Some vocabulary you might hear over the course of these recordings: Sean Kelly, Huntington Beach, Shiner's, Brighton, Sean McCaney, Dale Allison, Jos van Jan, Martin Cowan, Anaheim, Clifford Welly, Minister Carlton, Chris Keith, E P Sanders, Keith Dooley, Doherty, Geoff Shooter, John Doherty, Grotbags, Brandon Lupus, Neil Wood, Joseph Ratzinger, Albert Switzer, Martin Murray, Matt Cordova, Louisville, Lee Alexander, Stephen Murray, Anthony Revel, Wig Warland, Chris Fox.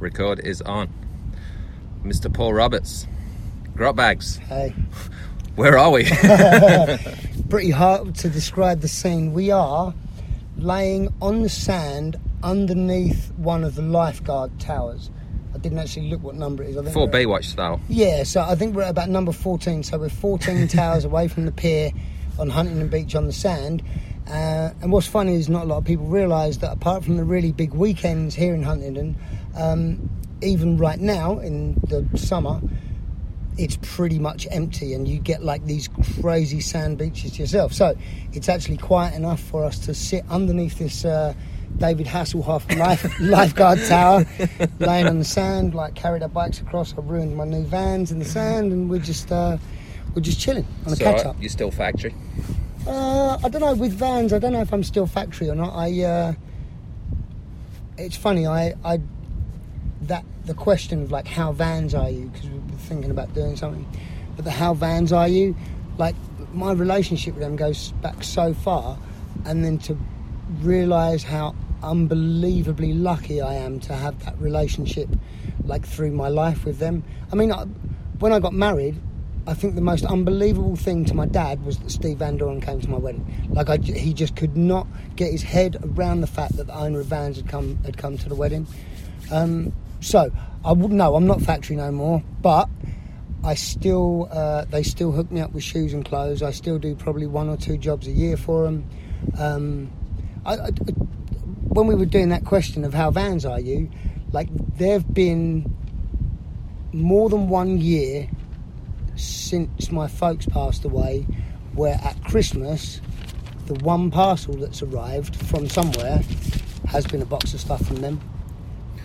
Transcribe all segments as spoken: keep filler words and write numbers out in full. Record is on. Mister Paul Roberts, Grotbags. Hey. Where are we? Pretty hard to describe the scene. We are laying on the sand underneath one of the lifeguard towers. I didn't actually look what number it is. I think for Baywatch style. Yeah, so I think we're at about number fourteen. So we're fourteen towers away from the pier on Huntington Beach on the sand. Uh, and what's funny is not a lot of people realise that apart from the really big weekends here in Huntington, um, even right now in the summer, it's pretty much empty and you get like these crazy sand beaches to yourself. So it's actually quiet enough for us to sit underneath this uh, David Hasselhoff life, lifeguard tower, laying on the sand, like carried our bikes across. I ruined my new Vans in the sand and we're just uh, we're just chilling on a catch up. Right. You're still factory? Uh, I don't know, with Vans, I don't know if I'm still factory or not. I, uh, it's funny, I, I, that, the question of like, how Vans are you? Because we were thinking about doing something, but the how Vans are you? Like, my relationship with them goes back so far, and then to realise how unbelievably lucky I am to have that relationship, like, through my life with them. I mean, I, when I got married, I think the most unbelievable thing to my dad was that Steve Van Doren came to my wedding. Like, I, he just could not get his head around the fact that the owner of Vans had come had come to the wedding. Um, so, I wouldn't know. I'm not factory no more, but I still uh, they still hook me up with shoes and clothes. I still do probably one or two jobs a year for them. Um, I, I, when we were doing that question of how Vans are you, like, there've been more than one year since my folks passed away where at Christmas the one parcel that's arrived from somewhere has been a box of stuff from them,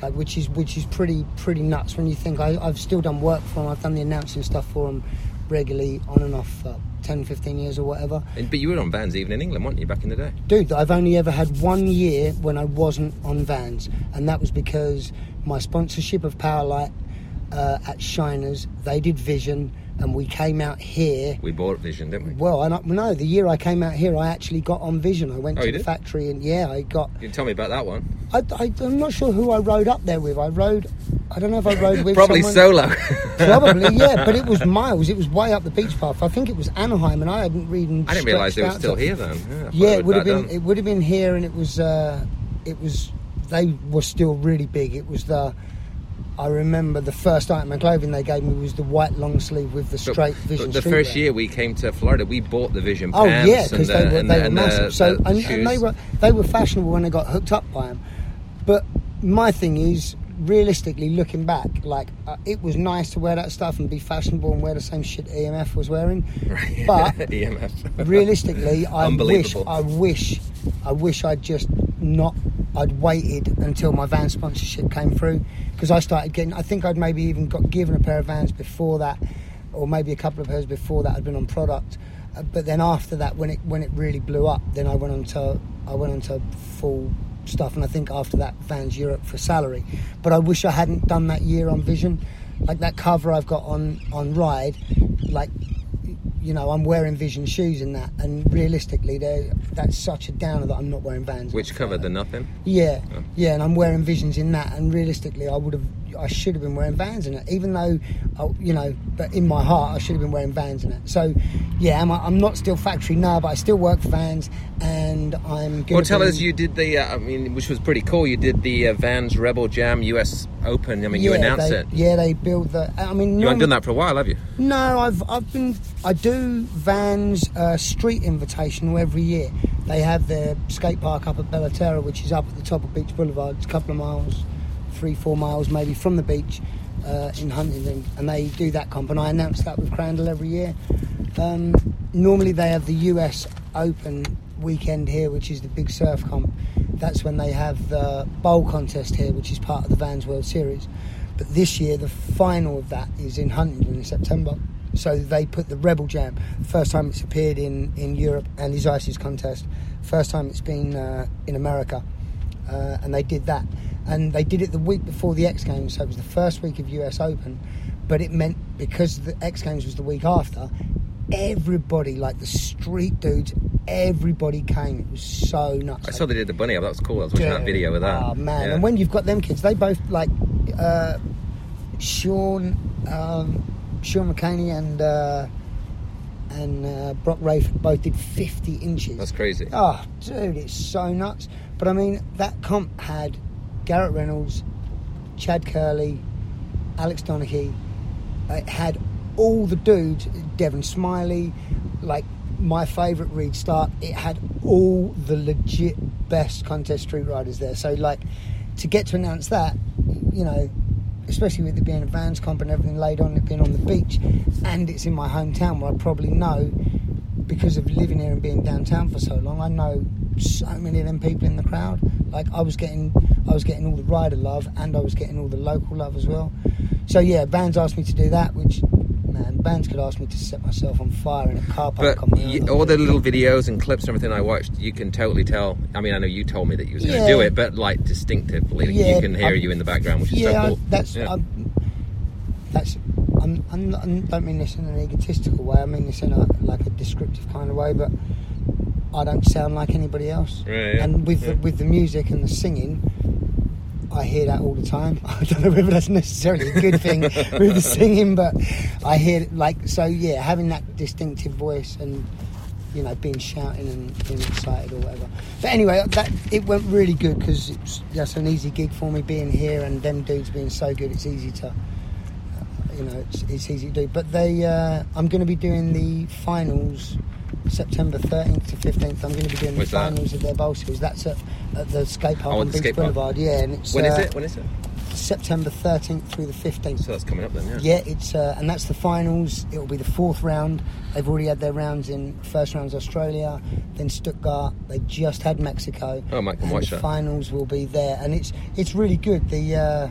like, which is which is pretty pretty nuts when you think I, I've still done work for them. I've done the announcing stuff for them regularly on and off for ten fifteen years or whatever. But you were on Vans even in England, weren't you, back in the day? Dude, I've only ever had one year when I wasn't on Vans, and that was because my sponsorship of Powerlight uh, at Shiner's, they did Vision. And we came out here. We bought Vision, didn't we? Well, and I, no, the year I came out here, I actually got on Vision. I went oh, to the did? factory, and yeah, I got. You can tell me about that one. I, I, I'm not sure who I rode up there with. I rode. I don't know if I rode with. Probably someone. Solo. Probably, yeah, but it was miles. It was way up the beach path. I think it was Anaheim, and I hadn't read. I didn't realise it was still here then. Yeah, yeah it would have been. Done. It would have been here, and it was. Uh, it was. They were still really big. It was the. I remember the first item of clothing they gave me was the white long sleeve with the straight but, Vision. But the first wear. year we came to Florida, we bought the Vision oh, pants. Oh yeah, because they were, and they the, were massive. The, so the and, and they were they were fashionable when I got hooked up by them. But my thing is, realistically looking back, like uh, it was nice to wear that stuff and be fashionable and wear the same shit E M F was wearing. Right. But E M F. Realistically, I wish, I wish, I wish I'd just not. I'd waited until my Vans sponsorship came through, because I started getting, I think I'd maybe even got given a pair of Vans before that, or maybe a couple of pairs before that had been on product, uh, but then after that, when it when it really blew up, then I went on to I went on to full stuff, and I think after that Vans Europe for salary. But I wish I hadn't done that year on Vision. Like that cover I've got on on Ride, like, you know, I'm wearing Vision shoes in that, and realistically, that's such a downer that I'm not wearing Vans. Which covered the nothing. Yeah, oh. yeah, and I'm wearing Visions in that, and realistically, I would have, I should have been wearing Vans in it, even though, I, you know, but in my heart, I should have been wearing Vans in it. So, yeah, I'm, I'm not still factory now, but I still work for Vans, and I'm. Well, tell us, you did the, uh, I mean, which was pretty cool. You did the uh, Vans Rebel Jam U S Open. I mean, yeah, you announced they, it. Yeah, they built the. I mean, you haven't done that for a while, have you? No, I've, I've been, I do. do Vans uh, Street Invitational every year. They have their skate park up at Bella Terra, which is up at the top of Beach Boulevard. It's a couple of miles, three, four miles maybe from the beach uh, in Huntington, and they do that comp, and I announce that with Crandall every year. Um, normally they have the U S Open weekend here, which is the big surf comp. That's when they have the bowl contest here, which is part of the Vans World Series. But this year, the final of that is in Huntington in September. So they put the Rebel Jam, first time it's appeared in, in Europe, and his Ices contest, first time it's been uh, in America, uh, and they did that. And they did it the week before the X Games, so it was the first week of U S Open, but it meant, because the X Games was the week after, everybody, like the street dudes, everybody came. It was so nuts. I saw they did the bunny up. That was cool. I was watching yeah. that video with that. Oh, man. Yeah. And when you've got them kids, they both, like, uh, Sean, um, Sean McCaney and uh, and uh, Brock Rayford both did fifty inches. That's crazy. Oh, dude, it's so nuts. But, I mean, that comp had Garrett Reynolds, Chad Curley, Alex Donaghy. It had all the dudes, Devon Smiley, like, my favourite Reed Stark. It had all the legit best contest street riders there. So, like, to get to announce that, you know, especially with it being a Vans comp and everything laid on, it being on the beach, and it's in my hometown where I probably know, because of living here and being downtown for so long, I know so many of them people in the crowd. Like, I was getting I was getting all the rider love, and I was getting all the local love as well. So, yeah, Vans asked me to do that, which... Man, bands could ask me to set myself on fire in a car park. But you, all the little videos and clips and everything I watched, you can totally tell. I mean, I know you told me that you was yeah. going to do it, but like distinctively, yeah, you can hear I'm, you in the background, which is yeah, so cool. I, that's, yeah, I'm, that's. I'm, I'm not, I don't mean this in an egotistical way. I mean this in a, like a descriptive kind of way. But I don't sound like anybody else. Yeah, yeah, and with yeah. the, with the music and the singing, I hear that all the time. I don't know whether that's necessarily a good thing with the singing, but I hear it, like, so yeah, having that distinctive voice and, you know, being shouting and being excited or whatever. But anyway, that it went really good because that's an easy gig for me being here, and them dudes being so good, it's easy to, you know, it's, it's easy to do. But they, uh, I'm going to be doing the finals September thirteenth to fifteenth. I'm going to be doing Where's the finals that? of their bowl series. That's at, at the skate park oh, on Beach skate Boulevard. Park. Yeah, and it's when uh, is it? When is it? September thirteenth through the fifteenth. So that's coming up then. Yeah. Yeah, it's uh, and that's the finals. It will be the fourth round. They've already had their rounds in first rounds Australia, then Stuttgart. They just had Mexico. Oh, Mike, and watch the that. Finals will be there, and it's it's really good. The uh,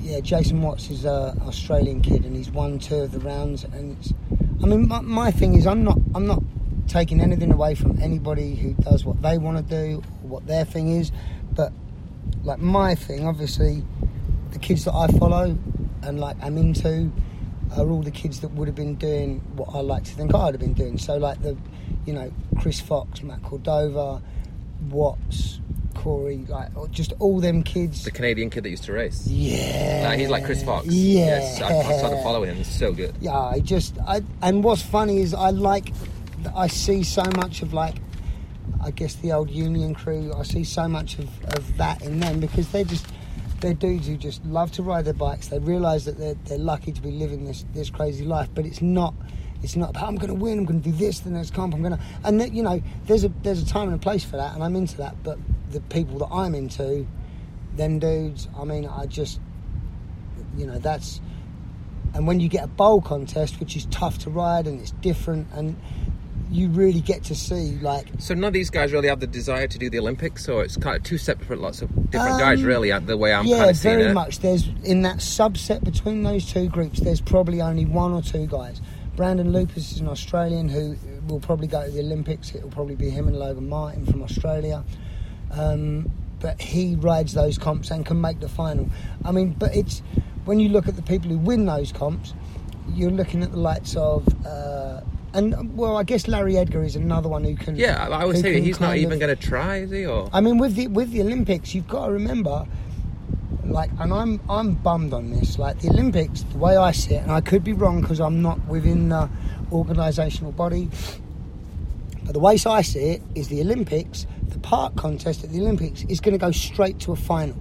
yeah, Jason Watts is an Australian kid, and he's won two of the rounds, and it's. I mean, my, my thing is, I'm not, I'm not taking anything away from anybody who does what they want to do, or what their thing is. But like my thing, obviously, the kids that I follow and like I'm into are all the kids that would have been doing what I like to think I'd have been doing. So like the, you know, Chris Fox, Matt Cordova, Watts, Corey, like just all them kids. The Canadian kid that used to race. Yeah, uh, he's like Chris Fox. Yeah, yes, I, I started following him. It's so good. Yeah, I just I and what's funny is I like I see so much of like I guess the old Union crew. I see so much of, of that in them because they're just they're dudes who just love to ride their bikes. They realise that they're they're lucky to be living this this crazy life, but it's not. It's not about, I'm going to win, I'm going to do this, the next comp, I'm going to... And, that, you know, there's a there's a time and a place for that, and I'm into that, but the people that I'm into, them dudes, I mean, I just... You know, that's... And when you get a bowl contest, which is tough to ride, and it's different, and you really get to see, like... So none of these guys really have the desire to do the Olympics, or it's kind of two separate lots of different um, guys, really, the way I'm yeah, kind of seeing it? Yeah, very much. There's, in that subset between those two groups, there's probably only one or two guys. Brandon Lupus is an Australian who will probably go to the Olympics. It will probably be him and Logan Martin from Australia. Um, but he rides those comps and can make the final. I mean, but it's... When you look at the people who win those comps, you're looking at the likes of... Uh, and, well, I guess Larry Edgar is another one who can... Yeah, I would say he's not even going to try, is he? Or? I mean, with the with the Olympics, you've got to remember... Like, and I'm I'm bummed on this. Like, the Olympics, the way I see it, and I could be wrong because I'm not within the organisational body, but the way I see it is the Olympics, the park contest at the Olympics is going to go straight to a final.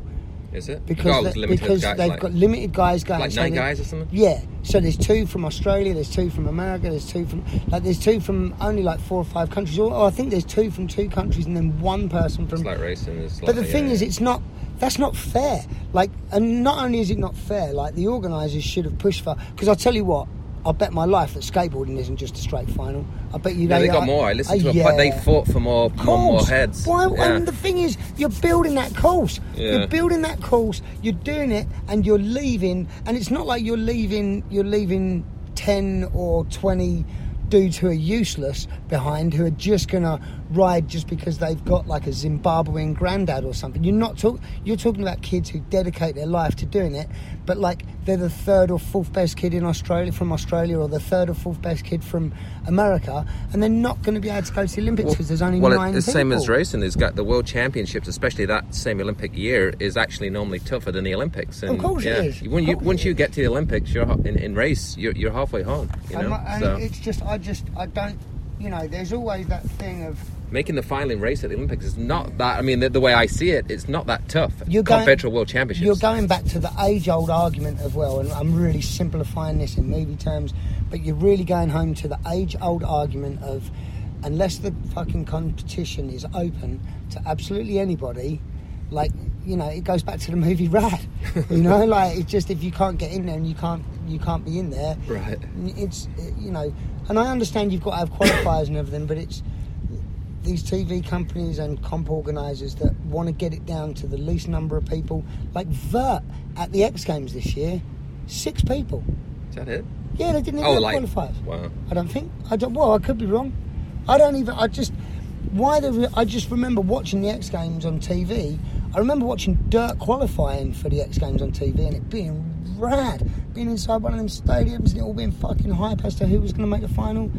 Is it? Because, the the, because guys, they've like, got limited guys going. Like so nine they, guys or something? Yeah. So there's two from Australia, there's two from America, there's two from... Like, there's two from only, like, four or five countries. Or, or I think there's two from two countries and then one person from... It's like racing. It's but like, the thing yeah, is, yeah. it's not... That's not fair. Like, and not only is it not fair, like, the organisers should have pushed for... Because I'll tell you what, I'll bet my life that skateboarding isn't just a straight final. I bet you... Yeah, they, they got I, more. I listened uh, to it, yeah. They fought for more, more heads. Why, yeah. And the thing is, you're building that course. Yeah. You're building that course, you're doing it, and you're leaving. And it's not like you're leaving, you're leaving ten or twenty... dudes who are useless behind, who are just going to ride just because they've got like a Zimbabwean granddad or something. You're not talk- you're talking about kids who dedicate their life to doing it, but like they're the third or fourth best kid in Australia from Australia, or the third or fourth best kid from America, and they're not going to be able to go to the Olympics because well, there's only well, nine people. Well, it's the same as racing. There's got the World Championships, especially that same Olympic year, is actually normally tougher than the Olympics. And, of course yeah, it is. When you, once you get to the Olympics, you're in, in race, you're, you're halfway home. You know? And, so. and it's just, I just, I don't, you know, there's always that thing of... Making the final race at the Olympics is not that... I mean, the, the way I see it, it's not that tough you're compared going, to a World Championships. You're going back to the age-old argument of, well, and I'm really simplifying this in movie terms, but you're really going home to the age-old argument of, unless the fucking competition is open to absolutely anybody, like, you know, it goes back to the movie Rad. You know, like, it's just, if you can't get in there and you can't you can't be in there... Right. It's, you know... And I understand you've got to have qualifiers and everything, but it's... These T V companies and comp organisers that want to get it down to the least number of people, like Vert at the X Games this year, six people. Is that it? Yeah, they didn't even oh, have like, qualifiers. Wow. I don't think. I don't. Well, I could be wrong. I don't even. I just. Why the? I just remember watching the X Games on T V. I remember watching Dirt qualifying for the X Games on T V, and it being rad, being inside one of them stadiums, and it all being fucking hype as to who was going to make the final.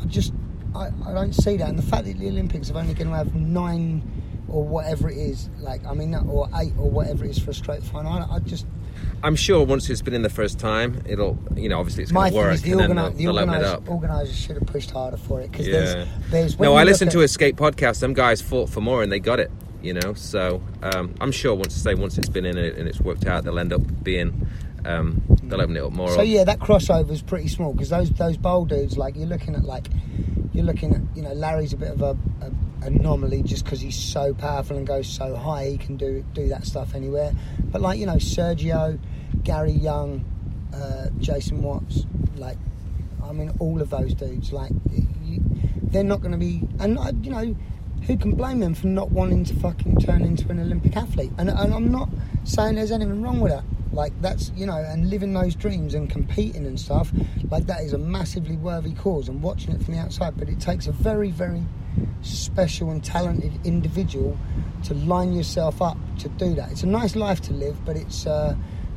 I just. I, I don't see that, and the fact that the Olympics are only going to have nine or whatever it is, like I mean, or eight or whatever it is for a straight final, I, I just. I'm sure once it's been in the first time, it'll, you know, obviously it's going to work. The, and organi- the organisers organiser should have pushed harder for it because yeah. there's, there's. No, I listened at- to Escape podcast. Them guys fought for more, and they got it. You know, so um, I'm sure once say once it's been in it and it's worked out, they'll end up being. Um, they'll open it up more. So yeah, that crossover is pretty small because those those bold dudes, like you're looking at like. You're looking at, you know, Larry's a bit of a, a anomaly just because he's so powerful and goes so high, he can do do that stuff anywhere. But like, you know, Sergio, Gary Young, uh, Jason Watts, like, I mean, all of those dudes, like, you, they're not going to be, and I, you know, who can blame them for not wanting to fucking turn into an Olympic athlete? And, and I'm not saying there's anything wrong with that. Like, that's, you know, and living those dreams and competing and stuff, like, that is a massively worthy cause and watching it from the outside. But it takes a very, very special and talented individual to line yourself up to do that. It's a nice life to live, but it's uh,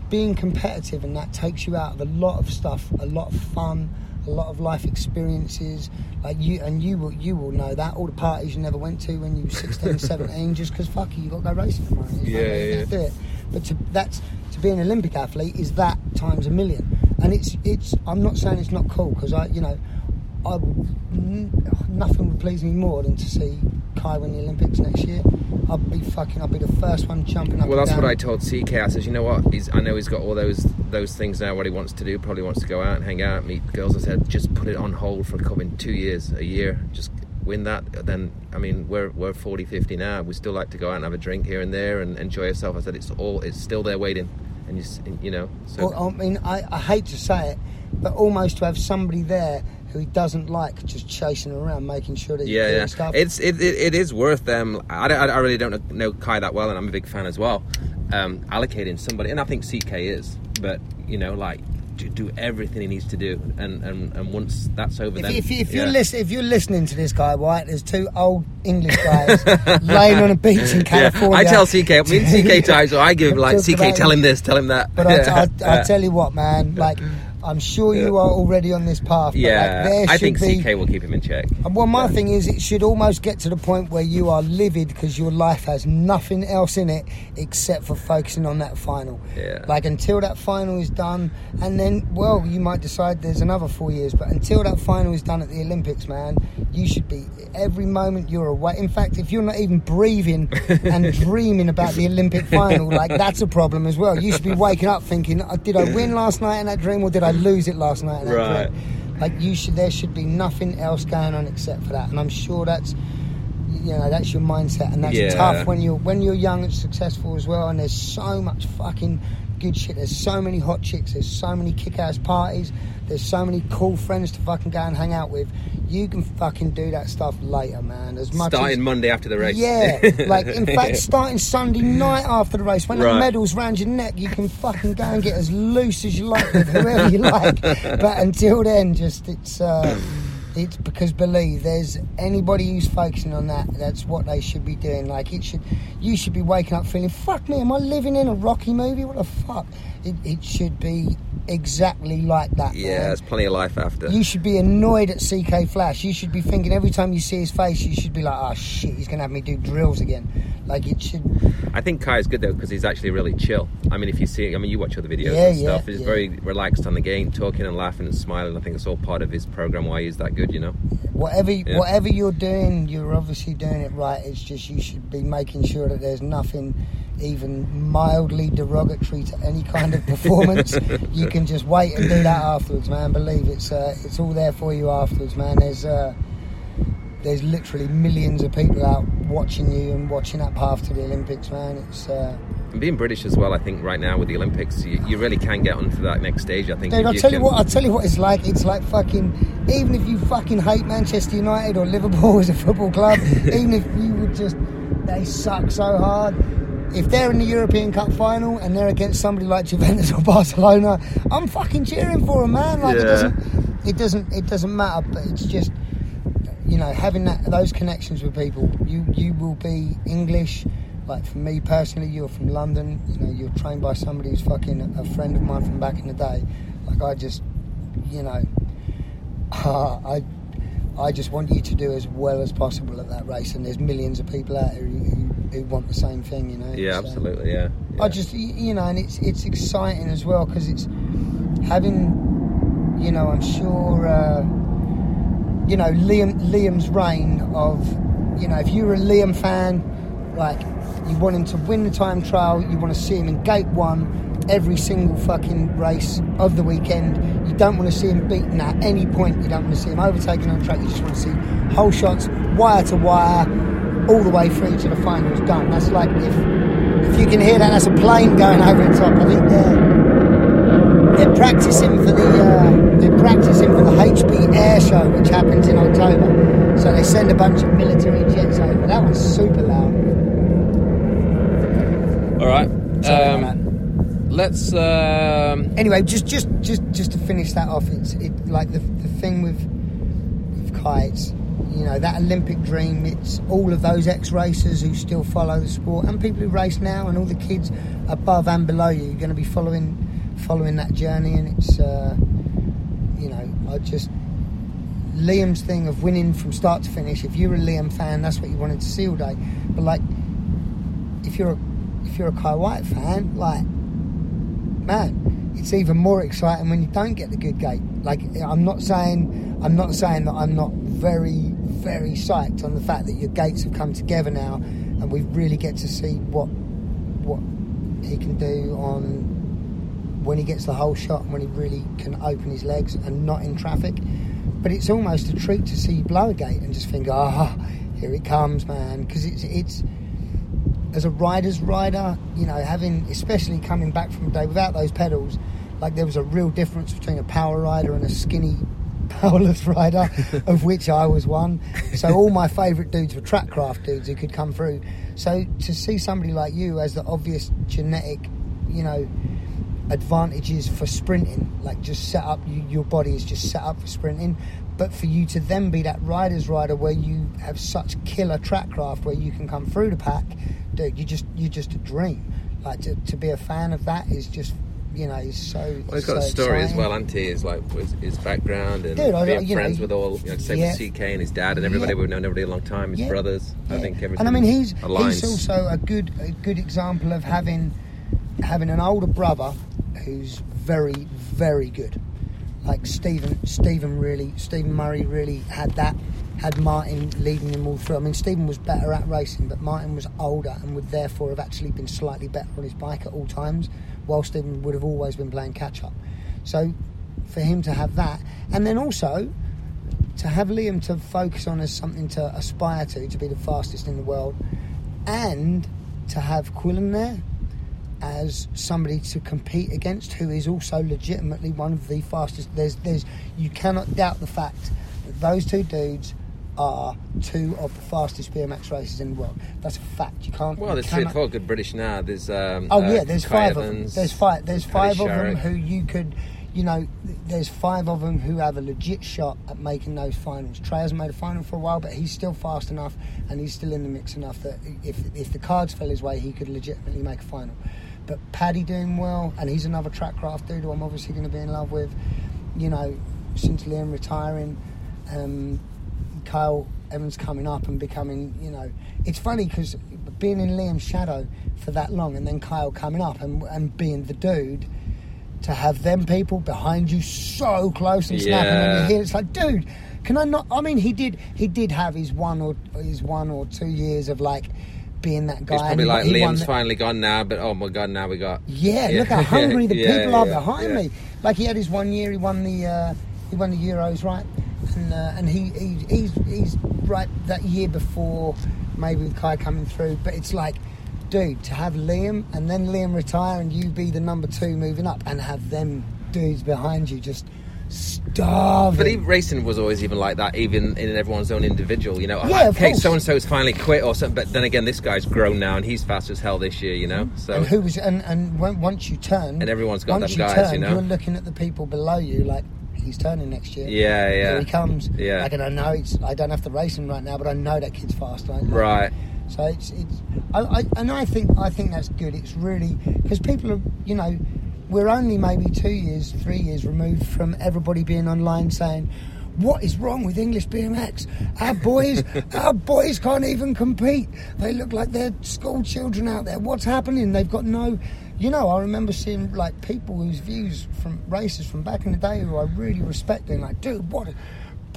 being competitive, and that takes you out of a lot of stuff, a lot of fun, a lot of life experiences. Like you, and you will you will know that all the parties you never went to when you were sixteen, seventeen, just because fuck you, you got to go racing tomorrow. Yeah, yeah. You do it. But to, that's to be an Olympic athlete is that times a million, and it's it's. I'm not saying it's not cool because I, you know, I will, nothing would please me more than to see Kai win the Olympics next year. I'd be fucking. I'd be the first one jumping up. Well, and that's down. What I told C K. I said, you know what? He's, I know he's got all those those things now. What he wants to do, probably wants to go out and hang out, meet girls. I said, just put it on hold for coming two years, a year, just. Win that, then I mean we're we're forty, fifty now. We still like to go out and have a drink here and there and enjoy ourselves. I said it's all it's still there waiting, and you you know. So. Well, I mean, I, I hate to say it, but almost to have somebody there who he doesn't like just chasing around, making sure that yeah, yeah. Stuff. It's it, it it is worth them. I don't, I really don't know Kai that well, and I'm a big fan as well. Um, allocating somebody, and I think C K is, but you know like. To do everything he needs to do, and, and, and once that's over, if, then if, if you're yeah. listen, if you're listening to this guy, White, there's two old English guys laying on a beach in California. Yeah. I tell C K, I mean C K times, so I give him like C K, tell him this, tell him that. But yeah. I, I, yeah. I tell you what, man, like. I'm sure you are already on this path. But yeah, like there I think be... C K will keep him in check. Well, my yeah. thing is, it should almost get to the point where you are livid because your life has nothing else in it except for focusing on that final. Yeah. Like, until that final is done, and then, well, you might decide there's another four years, but until that final is done at the Olympics, man, you should be, every moment you're away. In fact, if you're not even breathing and dreaming about the Olympic final, like, that's a problem as well. You should be waking up thinking, did I win last night in that dream, or did I lose it last night? Right. Like you should. There should be nothing else going on except for that. And I'm sure that's, you know, that's your mindset, and that's yeah. tough when you're when you're young and successful as well. And there's so much fucking good shit. There's so many hot chicks. There's so many kick-ass parties. There's so many cool friends to fucking go and hang out with. You can fucking do that stuff later, man. As much starting as, Monday after the race. Yeah, like in fact, starting Sunday night after the race, when right. the medal's round your neck, you can fucking go and get as loose as you like with whoever you like. But until then, just it's. Uh, It's because, believe, there's anybody who's focusing on that, that's what they should be doing. Like, it should, you should be waking up feeling, fuck me, am I living in a Rocky movie? What the fuck? It, it should be exactly like that. Yeah, man. There's plenty of life after. You should be annoyed at C K Flash. You should be thinking every time you see his face, you should be like, oh shit, he's going to have me do drills again. Like, it should... I think Kai's good though, because he's actually really chill. I mean, if you see, I mean, you watch other videos yeah, and stuff. Yeah, he's yeah. very relaxed on the game, talking and laughing and smiling. I think it's all part of his program, why he's that good, you know? Whatever, yeah. whatever you're doing, you're obviously doing it right. It's just you should be making sure that there's nothing even mildly derogatory to any kind of performance. You can just wait and do that afterwards, man. Believe it's uh, it's all there for you afterwards, man. There's uh, there's literally millions of people out watching you and watching up after the Olympics, man. It's uh, and being British as well. I think right now with the Olympics, you, you really can get onto that next stage. I think. Dude, I'll tell you what. I'll tell you what it's like. It's like fucking. Even if you fucking hate Manchester United or Liverpool as a football club, even if you would just, they suck so hard. If they're in the European Cup final and they're against somebody like Juventus or Barcelona, I'm fucking cheering for them, man. Like yeah. it doesn't, it doesn't, it doesn't matter. But it's just, you know, having that those connections with people. You you will be English. Like for me personally, you're from London. You know, you're trained by somebody who's fucking a friend of mine from back in the day. Like I just, you know, uh, I I just want you to do as well as possible at that race. And there's millions of people out there who. who want the same thing, you know. Yeah, so, absolutely, yeah, yeah. I just, you know, and it's it's exciting as well because it's having, you know, I'm sure, uh, you know, Liam Liam's reign of, you know, if you're a Liam fan, like, you want him to win the time trial, you want to see him in gate one every single fucking race of the weekend. You don't want to see him beaten at any point. You don't want to see him overtaken on track. You just want to see whole shots, wire to wire, all the way through to the finals done. That's like, if if you can hear that, that's a plane going over the top. I think they're they're practicing for the uh, they're practicing for the H B Air Show, which happens in October. So they send a bunch of military jets over. That one's super loud. All right. Um, let's. Um... Anyway, just just just just to finish that off, it's it like the the thing with with Kai. It's, you know, that Olympic dream, it's all of those ex-racers who still follow the sport and people who race now and all the kids above and below you, you're going to be following following that journey. And it's, uh, you know, I just... Liam's thing of winning from start to finish, if you're a Liam fan, that's what you wanted to see all day. But, like, if you're a, if you're a Kai White fan, like, man, it's even more exciting when you don't get the good gate. Like, I'm not saying, I'm not saying that I'm not very... very psyched on the fact that your gates have come together now and we really get to see what what he can do on when he gets the whole shot and when he really can open his legs and not in traffic. But it's almost a treat to see you blow a gate and just think, ah, oh, here it comes, man. Because it's, it's as a rider's rider, you know, having, especially coming back from a day without those pedals, like there was a real difference between a power rider and a skinny powerless rider, of which I was one. So all my favourite dudes were track craft dudes who could come through. So to see somebody like you as the obvious genetic, you know, advantages for sprinting, like just set up, you, your body is just set up for sprinting, but for you to then be that rider's rider where you have such killer track craft where you can come through the pack, dude, you just, you're just a dream. Like to, to be a fan of that is just, you know, he's so. Well, he's got so a story exciting. As well, auntie, is like his, his background and Dude, I, being you friends know, with all, you know, same yeah. with C K and his dad and everybody. Yeah. We've known everybody a long time. His yeah. brothers, yeah. I think. And I mean, he's aligns. He's also a good a good example of having having an older brother who's very very good. Like Stephen, Stephen really, Stephen Murray really had that. Had Martin leading him all through. I mean, Stephen was better at racing, but Martin was older and would therefore have actually been slightly better on his bike at all times, while Stephen would have always been playing catch-up. So for him to have that, and then also to have Liam to focus on as something to aspire to, to be the fastest in the world, and to have Quillen there as somebody to compete against who is also legitimately one of the fastest. There's, there's, you cannot doubt the fact that those two dudes are two of the fastest B M X races in the world. That's a fact. You can't. Well, there's three or four good British now. There's um, oh yeah, there's uh, five Evans, of them. There's five. There's Paddy five Sharrock. Of them who you could you know, there's five of them who have a legit shot at making those finals. Trey hasn't made a final for a while, but he's still fast enough and he's still in the mix enough that if if the cards fell his way, he could legitimately make a final. But Paddy doing well, and he's another track craft dude who I'm obviously going to be in love with. You know, since Liam retiring, um, Kyle Evans coming up and becoming, you know... It's funny because being in Liam's shadow for that long and then Kyle coming up and, and being the dude... To have them people behind you so close and snapping yeah. on your head, it's like, dude, can I not? I mean, he did, he did have his one or his one or two years of like being that guy. It's probably like Liam's the... finally gone now, but oh my god, now we got yeah. yeah. Look how hungry the yeah, people yeah, are behind yeah. me. Like he had his one year, he won the uh, he won the Euros, right? And uh, and he, he he's he's right that year before maybe with Kai coming through, but it's like. Dude, to have Liam and then Liam retire and you be the number two moving up and have them dudes behind you just starving. But even racing was always even like that, even in everyone's own individual, you know. Yeah, like, of hey, course. So-and-so's finally quit or something, but then again, this guy's grown now and he's fast as hell this year, you know. So And who was, and, and when, once you turn... And everyone's got them you guys, turn, you know. You're looking at the people below you like... He's turning next year. Yeah, yeah. Here he comes. Yeah. Like, and I know it's. I don't have to race him right now, but I know that kid's fast. Right. Right. So it's. It's. I, I. And I think. I think that's good. It's really because people are. You know, we're only maybe two years, three years removed from everybody being online saying, "What is wrong with English B M X? Our boys. our boys can't even compete. They look like they're school children out there. What's happening? They've got no." You know, I remember seeing, like, people whose views from races from back in the day who I really respect being like, dude, what,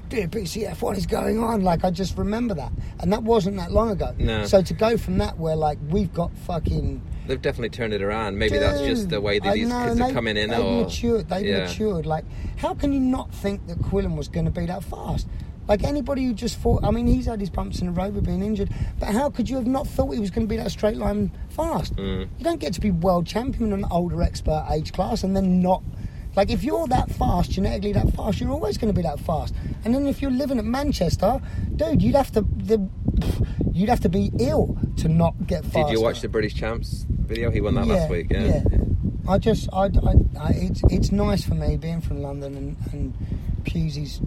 dear B C F, what is going on? Like, I just remember that. And that wasn't that long ago. No. So to go from that where, like, we've got fucking... They've definitely turned it around. Maybe dude, that's just the way that these know, kids they, are coming in. They've or, matured. They've yeah. matured. Like, how can you not think that Quillen was going to be that fast? Like, anybody who just thought... I mean, he's had his bumps in the road with being injured, but how could you have not thought he was going to be that straight line fast? Mm. You don't get to be world champion in an older expert age class and then not... Like, if you're that fast, genetically that fast, you're always going to be that fast. And then if you're living at Manchester, dude, you'd have to... The, you'd have to be ill to not get faster. Did you watch the British Champs video? He won that yeah, last week, yeah. yeah. I just... I, I, I, it's, it's nice for me, being from London and, and Pusey's...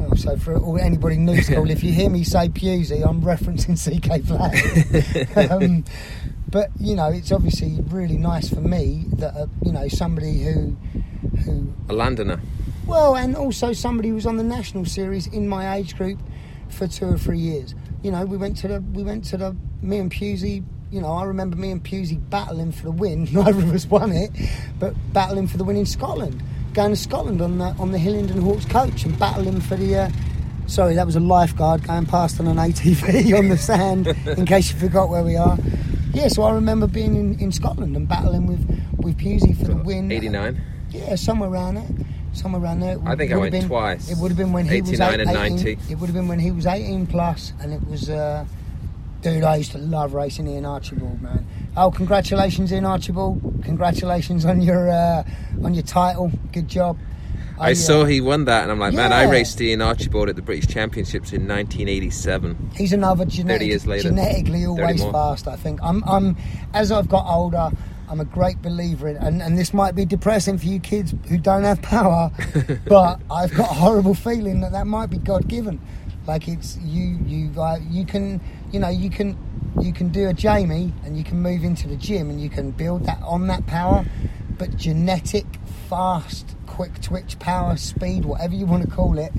Oh, so for all, anybody new school, if you hear me say Pusey, I'm referencing C K Flag. um, but, you know, it's obviously really nice for me that, uh, you know, somebody who... who a Londoner. Well, and also somebody who was on the national series in my age group for two or three years. You know, we went to the... We went to the... Me and Pusey... You know, I remember me and Pusey battling for the win. Neither of us won it, but battling for the win in Scotland. Going to Scotland on the on the Hillingdon Hawks coach and battling for the... Uh, sorry, that was a lifeguard going past on an A T V on the sand in case you forgot where we are. Yeah, so I remember being in, in Scotland and battling with, with Pusey for the win. eighty-nine? Yeah, somewhere around there. Somewhere around there. It I think I went been, twice. It would have been when he was... eighty-nine and ninety. It would have been when he was eighteen plus and it was... Uh, Dude, I used to love racing Ian Archibald, man. Oh, congratulations, Ian Archibald. Congratulations on your uh, on your title. Good job. I, I saw uh, he won that, and I'm like, yeah. man, I raced Ian Archibald at the British Championships in nineteen eighty-seven. He's another genetic, thirty years later, genetically always fast, I think. I'm, I'm, as I've got older, I'm a great believer in, and, and this might be depressing for you kids who don't have power, but I've got a horrible feeling that that might be God-given. Like, it's you, you, uh, you can, you know, you can, you can do a Jamie and you can move into the gym and you can build that on that power, but genetic, fast, quick twitch power, speed, whatever you want to call it.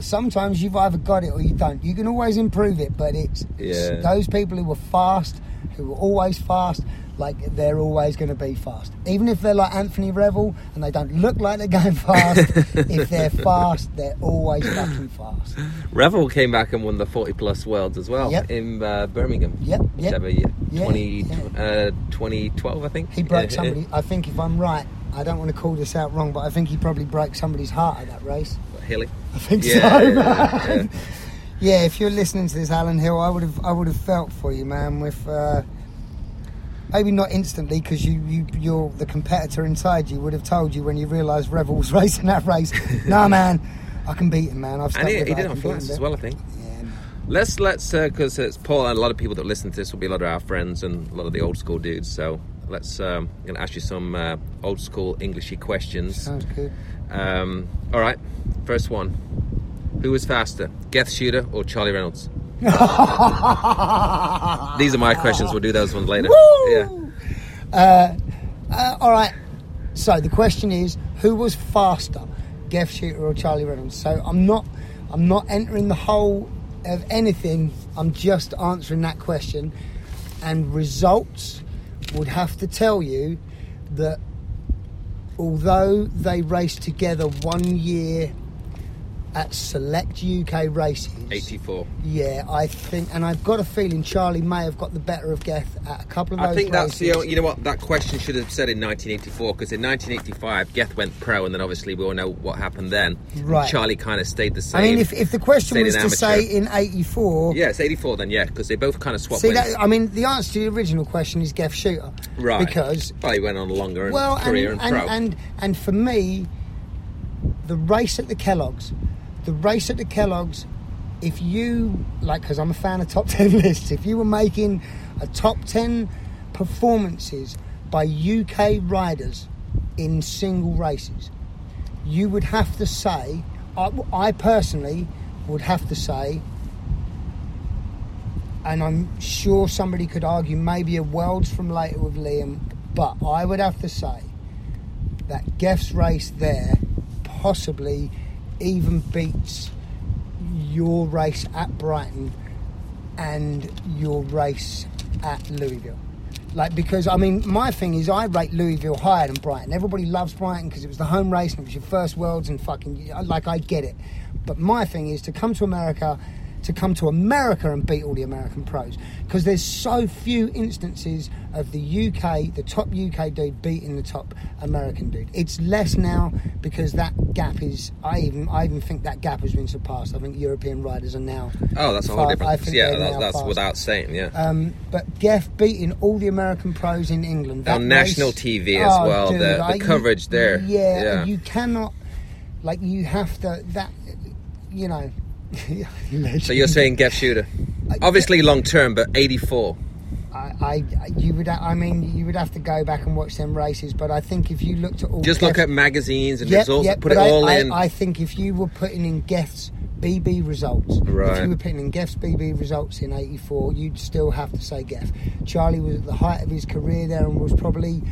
Sometimes you've either got it or you don't. You can always improve it, but it's, yeah. it's those people who were fast, who were always fast. Like, they're always going to be fast. Even if they're like Anthony Revel and they don't look like they're going fast, if they're fast, they're always fucking fast. Revel came back and won the forty-plus Worlds as well yep. in uh, Birmingham. Yep, yep. twenty, yeah, yeah. Uh, twenty twelve, I think. He broke somebody. I think, if I'm right, I don't want to call this out wrong, but I think he probably broke somebody's heart at that race. What, Hilly? I think yeah, so, yeah, man. Yeah. yeah, if you're listening to this, Alan Hill, I would have I would have felt for you, man, with... Uh, Maybe not instantly, because you, you, you're the competitor inside you would have told you when you realised Revel was racing that race. nah, man, I can beat him, man. I've and he, he did it on flats as well, I think. Yeah. Let's let's because uh, it's Paul and a lot of people that listen to this will be a lot of our friends and a lot of the old school dudes. So let's um I'm gonna ask you some uh, old school Englishy questions. Sounds good. Um all right, first one. Who was faster, Geoff Shooter or Charlie Reynolds? These are my questions, we'll do those ones later. Woo! Yeah. Uh, uh all right, so the question is, who was faster, Geoff Shooter or Charlie Reynolds? So I'm not I'm not entering the whole of anything, I'm just answering that question, and results would have to tell you that although they raced together one year at select U K races, eighty-four, yeah, I think, and I've got a feeling Charlie may have got the better of Geoff at a couple of those I think races. That's the only, you know what, that question should have said in nineteen eighty-four, because in nineteen eighty-five Geoff went pro, and then obviously we all know what happened then. Right. Charlie kind of stayed the same. I mean, if, if the question was to say in eighty-four, yeah, it's eighty-four then, yeah, because they both kind of swapped. See, that, I mean, the answer to the original question is Geoff Shooter, right? Because well, he went on longer well, career and, and, and pro, and and for me, the race at the Kellogg's. The race at the Kellogg's, if you, like, because I'm a fan of top ten lists, if you were making a top ten performances by U K riders in single races, you would have to say, I, I personally would have to say, and I'm sure somebody could argue maybe a Worlds from later with Liam, but I would have to say that Geoff's race there possibly even beats your race at Brighton and your race at Louisville. Like, because, I mean, my thing is I rate Louisville higher than Brighton. Everybody loves Brighton because it was the home race and it was your first Worlds and fucking, like, I get it. But my thing is to come to America, to come to America and beat all the American pros, because there's so few instances of the U K, the top U K dude beating the top American dude. It's less now because that gap is, I even I even think that gap has been surpassed. I think European riders are now oh that's a whole different yeah that, that's faster. Without saying yeah um, but Geoff beating all the American pros in England on national race, T V as oh, well dude, the, the I, coverage you, there yeah, yeah you cannot, like, you have to that you know so you're saying Geoff Shooter, obviously long term, but eighty-four. I, I, you would, I mean, you would have to go back and watch them races, but I think if you looked at all, just Geoff, look at magazines and yep, results, yep, put it I, all I, in. I think if you were putting in Geoff's B B results, right. if you were putting in Geoff's B B results in eighty-four, you'd still have to say Geoff. Charlie was at the height of his career there and was probably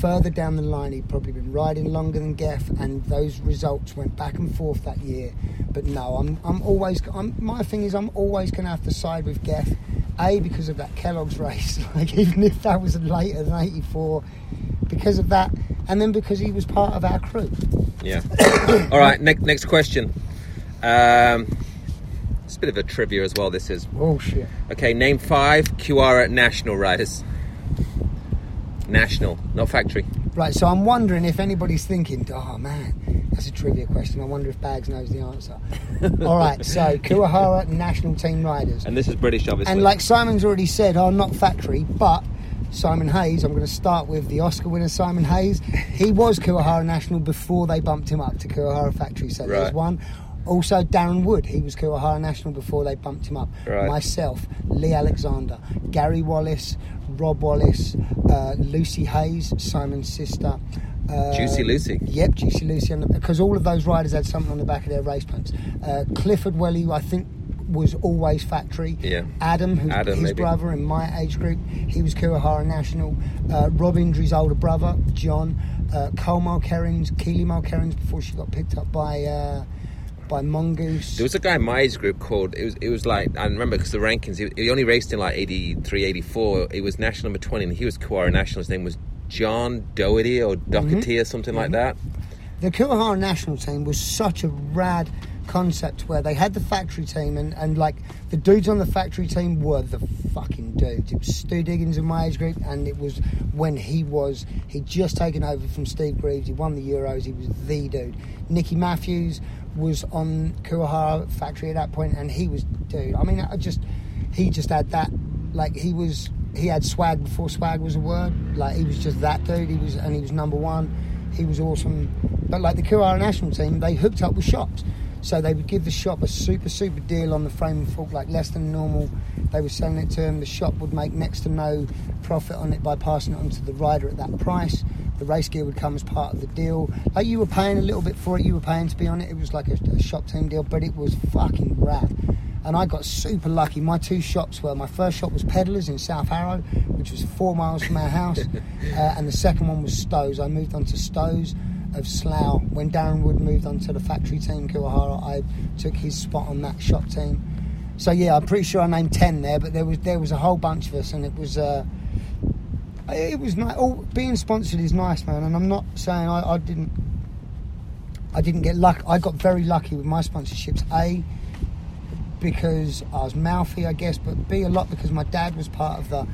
further down the line. He'd probably been riding longer than Geoff, and those results went back and forth that year. But no, I'm I'm always I'm, my thing is I'm always going to have to side with Geoff, A, because of that Kellogg's race, like, even if that was later than eighty-four, because of that, and then because he was part of our crew. Yeah. All right, next next question. Um, it's a bit of a trivia as well, this is. Oh, shit. Okay, name five Kuwahara national riders. National, not factory. Right, so I'm wondering if anybody's thinking, oh man, that's a trivia question. I wonder if Bags knows the answer. All right, so Kuwahara national team riders. And this is British, obviously. And like Simon's already said, oh, not factory, but Simon Hayes, I'm going to start with the Oscar winner, Simon Hayes. He was Kuwahara national before they bumped him up to Kuwahara factory, so right. There's one. Also, Darren Wood, he was Kuwahara national before they bumped him up. Right. Myself, Lee Alexander, Gary Wallace, Rob Wallace, uh, Lucy Hayes, Simon's sister. Uh, Juicy Lucy. Yep, Juicy Lucy. Because all of those riders had something on the back of their race pants. Uh, Clifford Welly, who I think was always factory. Yeah. Adam, who's Adam, his maybe. brother in my age group, he was Kuwahara national. Uh, Rob Indry's older brother, John. Uh, Cole Mulkerins, Keely Mulkerins, before she got picked up by... Uh, by Mongoose. There was a guy in my age group called, it was it was like, I remember because the rankings, he, he only raced in like eighty-three, eighty-four, he was national number twenty, and he was Kuwahara national. His name was John Doherty or Doherty mm-hmm. or something mm-hmm. like that. The Kuwahara national team was such a rad concept where they had the factory team, and, and like the dudes on the factory team were the fucking dudes. It was Stu Diggins in my age group, and it was when he was he'd just taken over from Steve Greaves, he won the Euros, he was the dude. Nicky Matthews was on Kuwahara factory at that point, and he was dude. I mean, I just he just had that, like, he was he had swag before swag was a word. Like, he was just that dude. He was and he was number one. He was awesome. But like the Kuwahara national team, they hooked up with shops. So they would give the shop a super, super deal on the frame and fork, like less than normal. They were selling it to him. The shop would make next to no profit on it by passing it on to the rider at that price. The race gear would come as part of the deal. Like, you were paying a little bit for it, you were paying to be on it. It was like a, a shop team deal, but it was fucking rad. And I got super lucky. My two shops were, my first shop was Peddlers in South Harrow, which was four miles from our house, uh, and the second one was Stowe's. I moved on to Stowe's of Slough. When Darren Wood moved on to the factory team, Kuwahara, I took his spot on that shop team. So yeah, I'm pretty sure I named ten there, but there was there was a whole bunch of us, and it was uh, it was nice. Oh, being sponsored is nice, man, and I'm not saying I, I didn't I didn't get luck. I got very lucky with my sponsorships. A, because I was mouthy, I guess, but B, a lot because my dad was part of the.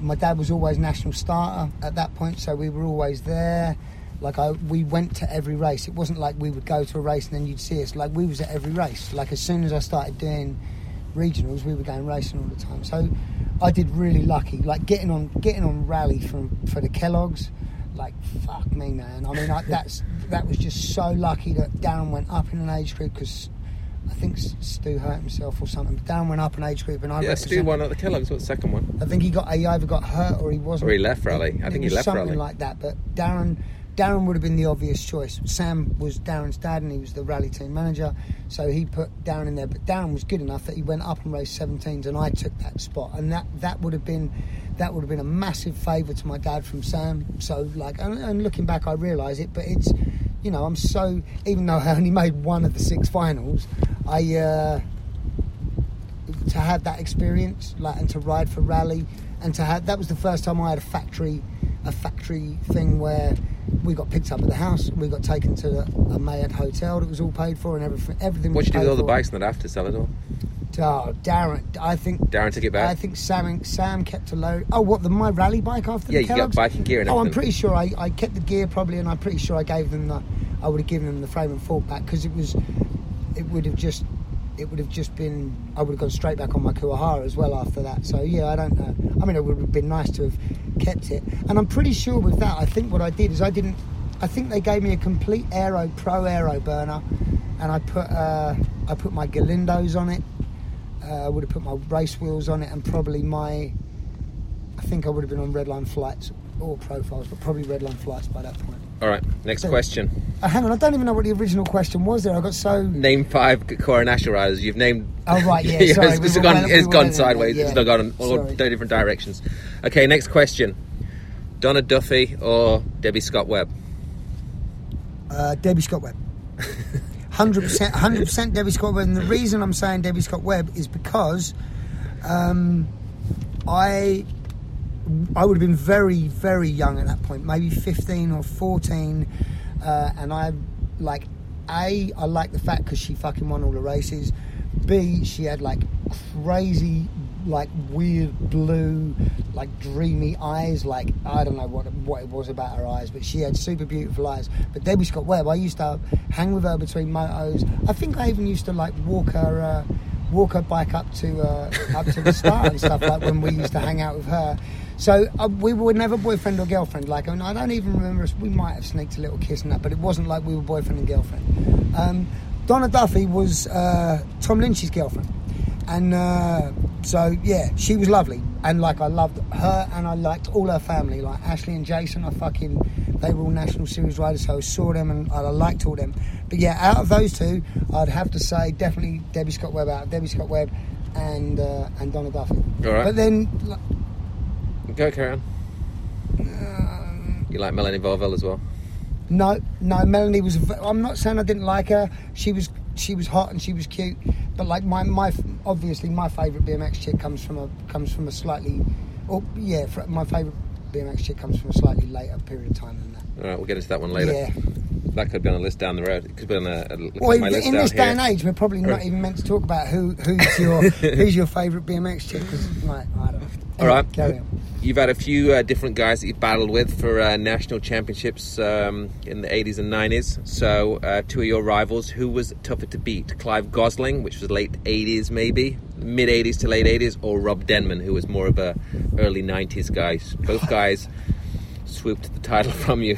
My dad was always national starter at that point, so we were always there. Like, I, we went to every race. It wasn't like we would go to a race and then you'd see us. Like, we was at every race. Like, as soon as I started doing regionals, we were going racing all the time. So I did really lucky. Like, getting on getting on rally from for the Kellogg's, like, fuck me, man. I mean, I, that's that was just so lucky that Darren went up in an age group because I think Stu hurt himself or something. But Darren went up an age group and I yeah, represented... Yeah, Stu won at the Kellogg's. What's the second one? I think he got he either got hurt or he wasn't. Or he left rally. I think he left rally. Something like that. But Darren... Darren would have been the obvious choice. Sam was Darren's dad and he was the rally team manager, so he put Darren in there. But Darren was good enough that he went up and raced seventeens and I took that spot. And that, that would have been that would have been a massive favour to my dad from Sam. So, like, and, and looking back, I realise it, but it's, you know, I'm so, even though I only made one of the six finals, I, uh, to have that experience, like, and to ride for rally, and to have, that was the first time I had a factory, a factory thing where we got picked up at the house. We got taken to the, a Mayad hotel that was all paid for and everything. Everything. What did you do with all the bikes and that after? Sell it all? Oh, Darren, I think... Darren took it back? I think Sam Sam kept a load. Oh, what, the my rally bike after yeah, the Kellogg's? Yeah, you got biking gear and everything. Oh, I'm pretty sure I, I kept the gear probably, and I'm pretty sure I gave them the... I would have given them the frame and fork back because it was... It would have just... It would have just been... I would have gone straight back on my Kuwahara as well after that. So, yeah, I don't know. I mean, it would have been nice to have kept it. And I'm pretty sure with that, I think what I did is I didn't... I think they gave me a complete aero, pro aero burner. And I put uh, I put my Galindos on it. Uh, I would have put my race wheels on it and probably my... I think I would have been on Redline Flights or Profiles, but probably Redline Flights by that point. All right, next so, question. Uh, hang on, I don't even know what the original question was there. I got so... Name five Core National riders. You've named... Oh, right, yeah, sorry. It's, it's we gone, it's we gone sideways. Yeah. It's gone in all different directions. Okay, next question. Donna Duffy or Debbie Scott-Webb? Uh, Debbie Scott-Webb. one hundred percent, one hundred percent Debbie Scott-Webb. And the reason I'm saying Debbie Scott-Webb is because um, I... I would have been very, very young at that point, maybe fifteen or fourteen, uh, and I, like, A, I like the fact because she fucking won all the races. B, she had, like, crazy, like, weird blue, like, dreamy eyes, like, I don't know what what it was about her eyes, but she had super beautiful eyes. But Debbie Scott-Webb, I used to hang with her between motos. I think I even used to, like, walk her... Uh, walk her bike up to uh, up to the start and stuff, like when we used to hang out with her. So uh, we were never boyfriend or girlfriend. Like, I mean, I don't even remember us. We might have sneaked a little kiss and that, but it wasn't like we were boyfriend and girlfriend. Um, Donna Duffy was uh, Tom Lynch's girlfriend, and uh, so yeah, she was lovely. And like, I loved her, and I liked all her family, like Ashley and Jason. I fucking they were all National Series riders, so I saw them and I liked all them. But yeah, out of those two, I'd have to say definitely Debbie Scott-Webb out, Debbie Scott-Webb and uh, and Donna Duffy. All right. But then... Like, go, carry on. Um, you like Melanie Vorville as well? No, no, Melanie was... I'm not saying I didn't like her. She was she was hot and she was cute. But like, my, my obviously my favourite B M X chick comes from a comes from a slightly... Or, yeah, my favourite B M X chick comes from a slightly later period of time than that. All right, we'll get into that one later. Yeah. That could be on a list down the road. It could be on a, a look well, at my in, list in this here. Day and age, we're probably not even meant to talk about who who's your who's your favourite B M X chick. Because like, I don't know. All right, carry on. You've had a few uh, different guys that you've battled with for uh, national championships um, in the eighties and nineties. So uh, two of your rivals, who was tougher to beat? Clive Gosling, which was late eighties, maybe mid eighties to late eighties, or Rob Denman, who was more of a early nineties guy. Both guys swooped the title from you.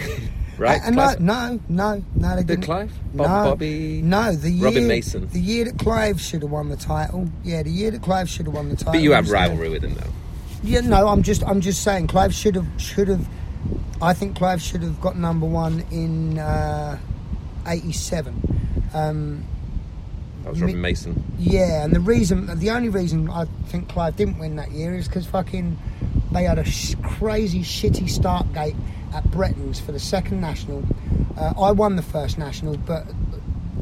Right? And Clive? No, no, no. They didn't. Did Clive? Bob, no, Bobby? No, the year... Robin Mason. The year that Clive should have won the title. Yeah, the year that Clive should have won the title. But you have rivalry with him, though. Yeah, no, I'm just I'm just saying Clive should have... should have. I think Clive should have got number one in uh, eighty-seven. Um, that was Robin Mi- Mason. Yeah, and the reason... The only reason I think Clive didn't win that year is because fucking... They had a sh- crazy, shitty start gate at Bretton's for the second national. Uh, I won the first national, but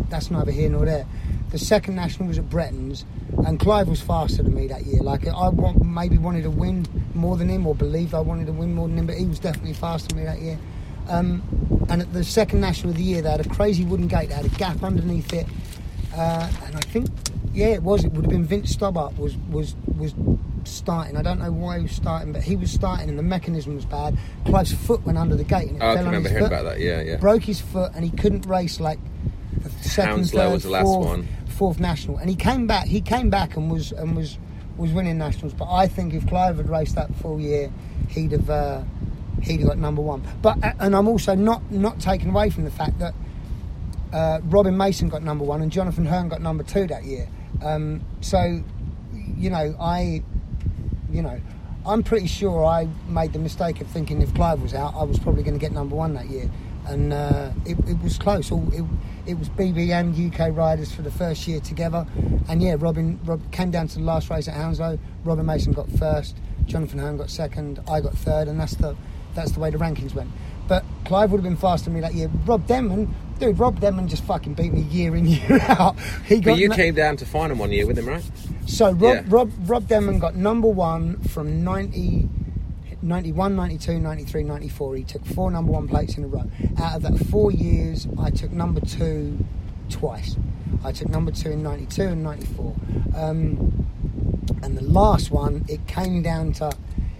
that's neither here nor there. The second national was at Bretton's, and Clive was faster than me that year. Like, I want, maybe wanted to win more than him, or believed I wanted to win more than him, but he was definitely faster than me that year. Um, and at the second national of the year, they had a crazy wooden gate. They had a gap underneath it. Uh, and I think, yeah, it was. It would have been Vince Stubbup was... was, was starting. I don't know why he was starting, but he was starting and the mechanism was bad. Clive's foot went under the gate and it oh, fell I can remember hearing foot, about that, yeah, yeah. Broke his foot and he couldn't race like the second, third, was the last fourth, one. fourth national. And he came back, he came back and was and was, was winning nationals. But I think if Clive had raced that full year, he'd have uh, he'd have got number one. But and I'm also not not taken away from the fact that uh, Robin Mason got number one and Jonathan Hearn got number two that year. Um, so you know I. You know, I'm pretty sure I made the mistake of thinking if Clive was out, I was probably going to get number one that year. And uh, it, it was close. All, it, it was B B and U K riders for the first year together. And, yeah, Robin Rob came down to the last race at Hounslow. Robin Mason got first. Jonathan Hearn got second. I got third. And that's the that's the way the rankings went. But Clive would have been faster than me that year. Rob Denman, dude, Rob Denman just fucking beat me year in, year out. He got but you no- came down to final one year with him, right? So Rob yeah. Rob, Rob Denman got number one from ninety, ninety-one, ninety-two, ninety-three, ninety-four. He took four number one plates in a row. Out of that four years, I took number two twice. I took number two in ninety-two and ninety-four. Um, and the last one, it came down to,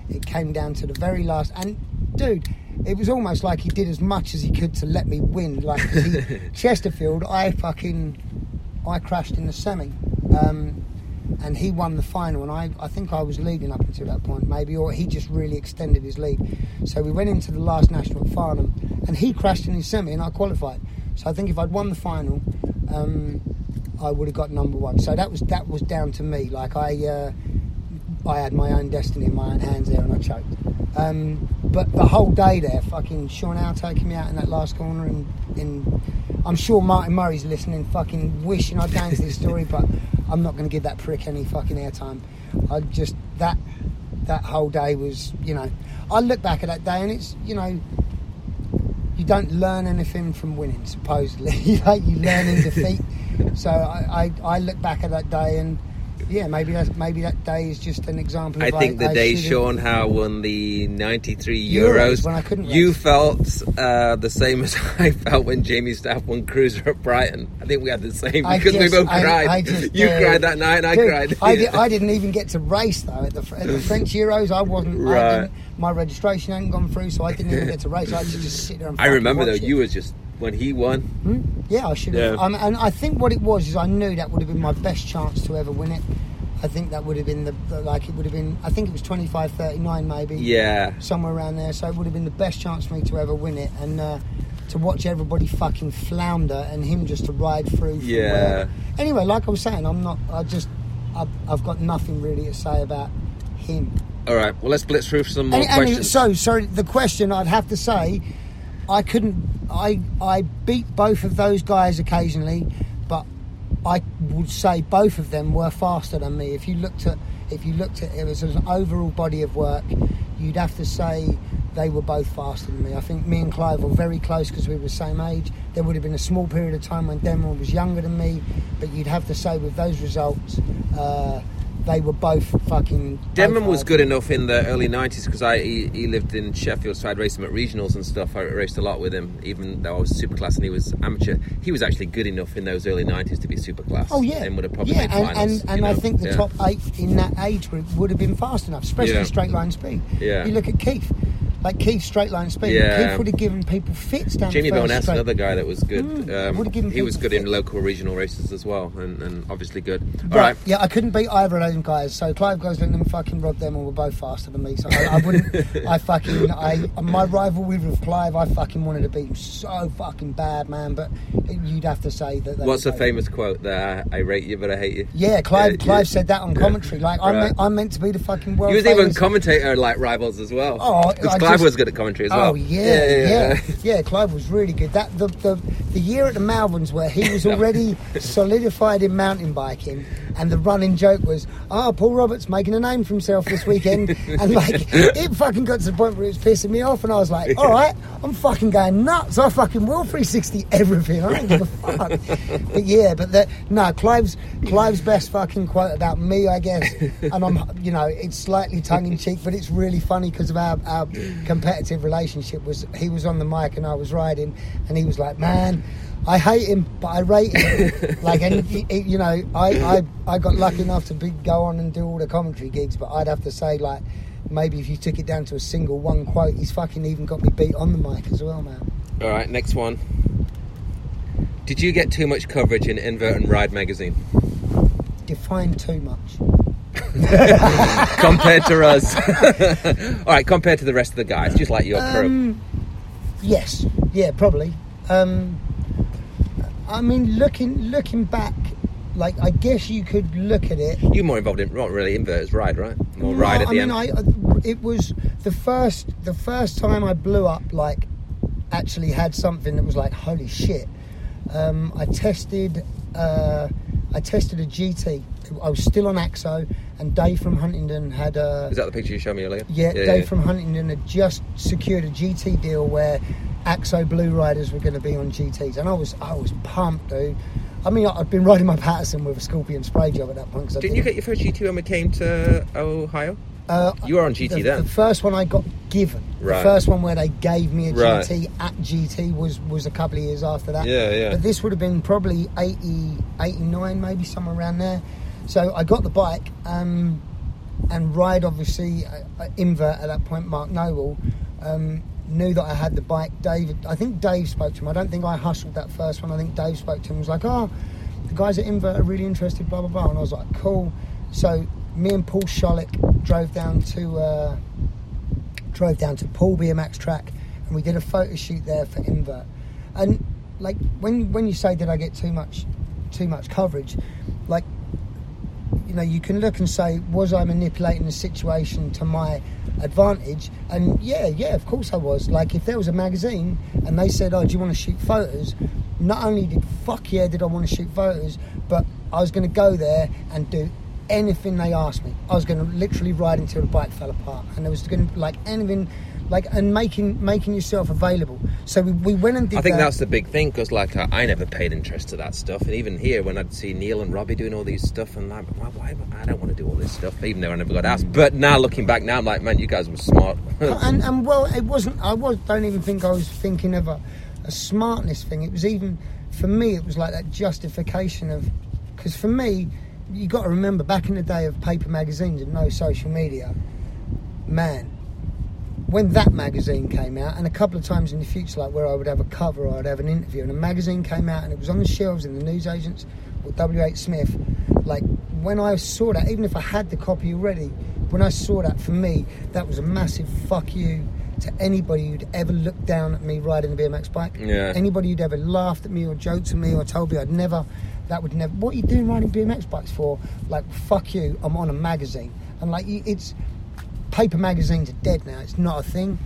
it came down to the very last. And dude, it was almost like he did as much as he could to let me win. Like he, Chesterfield, I fucking, I crashed in the semi. Um, and he won the final, and I, I think I was leading up until that point, maybe, or he just really extended his lead. So we went into the last national at Farnham, and he crashed in his semi, and I qualified. So I think if I'd won the final, um, I would have got number one. So that was that was down to me. Like I, uh, I had my own destiny in my own hands there, and I choked. Um, but the whole day there, fucking Sean Howe taking me out in that last corner, and, and I'm sure Martin Murray's listening, fucking wishing I'd gone to this story, but I'm not going to give that prick any fucking airtime. I just, that that whole day was, you know, I look back at that day and it's, you know, you don't learn anything from winning, supposedly. Like you learn in defeat. So I, I, I look back at that day and, yeah, maybe that, maybe that day is just an example of... I think I, the I day Sean Howe won the ninety-three Euros, Euros when I couldn't race. You felt uh, the same as I felt when Jamie Staff won Cruiser at Brighton. I think we had the same, because just, we both I, cried. I just, you uh, cried that night and I dude, cried. I, did, I didn't even get to race, though, at the, at the French Euros. I wasn't... Right. I didn't, my registration hadn't gone through, so I didn't even get to race. I had to just sit there and I remember, though, it. You was just... When he won, hmm? yeah, I should have. Yeah. Um, and I think what it was is I knew that would have been my best chance to ever win it. I think that would have been the, the like it would have been. I think it was twenty-five thirty-nine maybe. Yeah, somewhere around there. So it would have been the best chance for me to ever win it, and uh, to watch everybody fucking flounder and him just to ride through. Yeah. Wherever. Anyway, like I was saying, I'm not. I just, I've, I've got nothing really to say about him. All right. Well, let's blitz through some more and, questions. And so, sorry, the question I'd have to say. I couldn't I I beat both of those guys occasionally, but I would say both of them were faster than me. If you looked at if you looked at it as an overall body of work, you'd have to say they were both faster than me. I think me and Clive were very close because we were the same age. There would have been a small period of time when Denman was younger than me, but you'd have to say with those results, uh, they were both fucking... Denman both was good enough in the early nineties because I he, he lived in Sheffield, so I'd race him at regionals and stuff. I raced a lot with him, even though I was superclass and he was amateur. He was actually good enough in those early nineties to be superclass. Oh, yeah. And would have probably yeah, made and, finals. And, and you know? I think the yeah. top eight in that age group would have been fast enough, especially yeah. straight line speed. Yeah. You look at Keith. like Keith, straight line speed. Yeah. Keith would have given people fits down Jimmy the first Boness, straight. Another guy that was good. Mm, um, given he was good fit. In local regional races as well, and, and obviously good. All right. right. Yeah, I couldn't beat either of those guys. So Clive Gosling and fucking Rob Demel were both faster than me. So I, I wouldn't. I fucking. I my rivalry with Clive, I fucking wanted to beat him so fucking bad, man. But you'd have to say that. What's a famous quote there? I rate you, but I hate you. Yeah, Clive. Yeah, Clive yeah. said that on commentary. Yeah. Like right. I'm, meant, I'm meant to be the fucking world. He was famous. Even commentator like rivals as well. Oh, Clive just, was good at commentary as well. Oh yeah, yeah, yeah. yeah. yeah. yeah Clive was really good. That the, the the year at the Malverns where he was already solidified in mountain biking, and the running joke was, "Oh, Paul Roberts making a name for himself this weekend," and like it fucking got to the point where it was pissing me off, and I was like, "All right, I'm fucking going nuts. I fucking will three sixty everything. I don't give a fuck." But yeah, but the, no, Clive's Clive's best fucking quote about me, I guess, and I'm you know it's slightly tongue in cheek, but it's really funny because of our, our competitive relationship. Was he was on the mic and I was riding, and he was like, "Man, I hate him, but I rate him." Like, and he, he, you know, I, I I got lucky enough to be, go on and do all the commentary gigs, but I'd have to say, like, maybe if you took it down to a single one quote, he's fucking even got me beat on the mic as well, man. All right, next one. Did you get too much coverage in Invert and Ride magazine? Define too much. Compared to us. All right, compared to the rest of the guys, just like your um, crew. Yes, yeah, probably. Um, I mean, looking looking back, like, I guess you could look at it. You're more involved in not really Invert's Ride, right? More no, Ride at I the mean, end. I, it was the first the first time I blew up. Like, actually had something that was like, holy shit. Um, I tested. Uh, I tested a G T. I was still on A X O, and Dave from Huntingdon had a... Is that the picture you showed me earlier? Yeah, yeah Dave yeah. from Huntingdon had just secured a G T deal where A X O Blue Riders were going to be on G Ts, and I was I was pumped, dude. I mean, I'd been riding my Patterson with a Scorpion spray job at that point. Cause I didn't, didn't you get your first G T when we came to Ohio? Uh, you were on G T the, then. The first one I got given. Right. The first one where they gave me a right. G T at G T was, was a couple of years after that. Yeah, yeah. But this would have been probably eighty, eighty-nine, maybe somewhere around there. So I got the bike, um, and Ride, obviously, uh, Invert at that point, Mark Noble, um, knew that I had the bike. David, I think Dave spoke to him. I don't think I hustled that first one. I think Dave spoke to him and was like, "Oh, the guys at Invert are really interested, blah, blah, blah." And I was like, cool. So me and Paul Shollick drove down to uh, drove down to Paul B M X track, and we did a photo shoot there for Invert. And, like, when when you say, did I get too much too much coverage, like, you know, you can look and say, was I manipulating the situation to my advantage? And yeah, yeah, of course I was. Like, if there was a magazine and they said, "Oh, do you want to shoot photos?" Not only did fuck yeah did I want to shoot photos, but I was going to go there and do anything they asked me. I was going to literally ride until the bike fell apart, and there was going to be like anything. Like, and making making yourself available. So we, we went and did I think that. That's the big thing, because, like, I, I never paid interest to that stuff. And even here, when I'd see Neil and Robbie doing all these stuff, and like, why, why I don't want to do all this stuff, even though I never got asked. But now, looking back now, I'm like, man, you guys were smart. and, and, well, it wasn't, I was, don't even think I was thinking of a, a smartness thing. It was even, for me, it was like that justification of, because for me, you got to remember, back in the day of paper magazines and no social media, man, when that magazine came out, and a couple of times in the future, like where I would have a cover or I'd have an interview, and a magazine came out and it was on the shelves in the newsagents with W H Smith, like, when I saw that, even if I had the copy already, when I saw that, for me, that was a massive fuck you to anybody who'd ever looked down at me riding a B M X bike. Yeah. Anybody who'd ever laughed at me or joked at me or told me I'd never, that would never, what are you doing riding B M X bikes for? Like, fuck you, I'm on a magazine. And like, it's... Paper magazines are dead now, it's not a thing.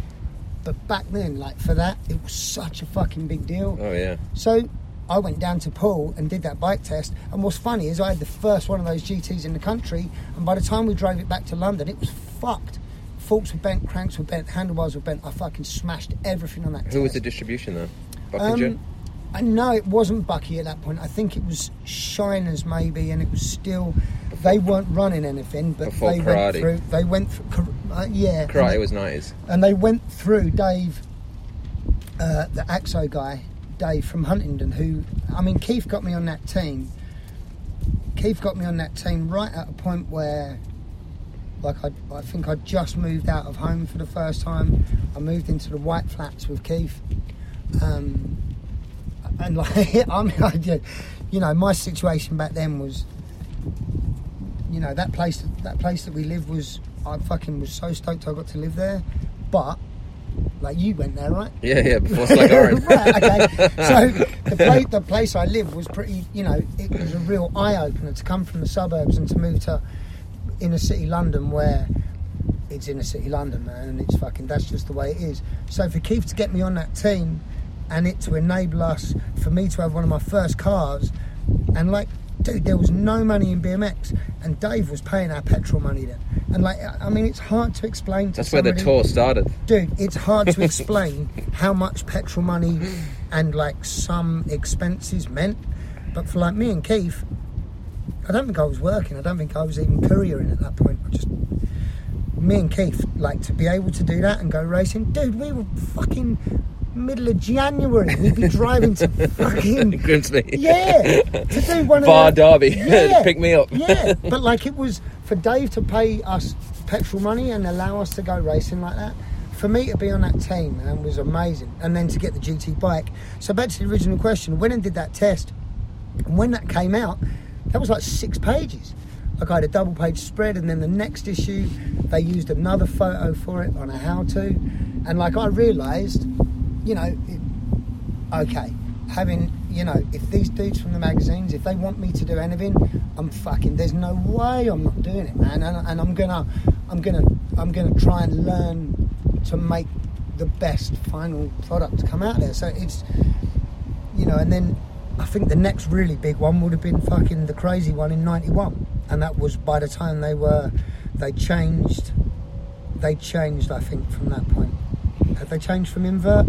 But back then, like, for that, it was such a fucking big deal. Oh, yeah. So I went down to Paul and did that bike test. And what's funny is I had the first one of those G Ts in the country. And by the time we drove it back to London, it was fucked. Forks were bent, cranks were bent, handlebars were bent. I fucking smashed everything on that test. Who was the distribution, though? Buckingham? Um, I know it wasn't Bucky at that point. I think it was Shiner's maybe, and it was still they weren't running anything, but Before they karate. went through. They went through, uh, yeah. Karate and, was nineties, and they went through Dave, uh, the A X O guy, Dave from Huntingdon. Who I mean, Keith got me on that team. Keith got me on that team right at a point where like I, I think I just moved out of home for the first time. I moved into the white flats with Keith, um, and like I mean, I did, you know, my situation back then was, you know, that place that place that we lived was, I fucking was so stoked I got to live there, but like you went there, right? Yeah, yeah, before Slagaren. Right, okay. So the place, the place I lived was pretty, you know, it was a real eye-opener to come from the suburbs and to move to inner city London, where it's inner city London, man, and it's fucking, that's just the way it is. So for Keith to get me on that team and it to enable us, for me to have one of my first cars, and like, dude, there was no money in B M X, and Dave was paying our petrol money then. And like, I mean, it's hard to explain to That's somebody, where the tour started. Dude, it's hard to explain how much petrol money and like some expenses meant. But for like me and Keith, I don't think I was working. I don't think I was even couriering at that point. I just, me and Keith, like to be able to do that and go racing. Dude, we were fucking... middle of January, we'd be driving to fucking Grimsby, yeah, to do one Bar of Bar Derby, yeah, pick me up, yeah. But like, it was for Dave to pay us petrol money and allow us to go racing like that. For me to be on that team, man, was amazing, and then to get the G T bike. So back to the original question: when I did that test, and when that came out, that was like six pages. Like I had a double page spread, and then the next issue, they used another photo for it on a how to, and like I realised. You know, it, okay, having, you know, if these dudes from the magazines, if they want me to do anything, I'm fucking, there's no way I'm not doing it, man. And, and I'm gonna, I'm gonna, I'm gonna try and learn to make the best final product come out there. So it's, you know, and then I think the next really big one would have been fucking the crazy one in ninety-one. And that was by the time they were, they changed, they changed, I think, from that point. Have they changed from Invert?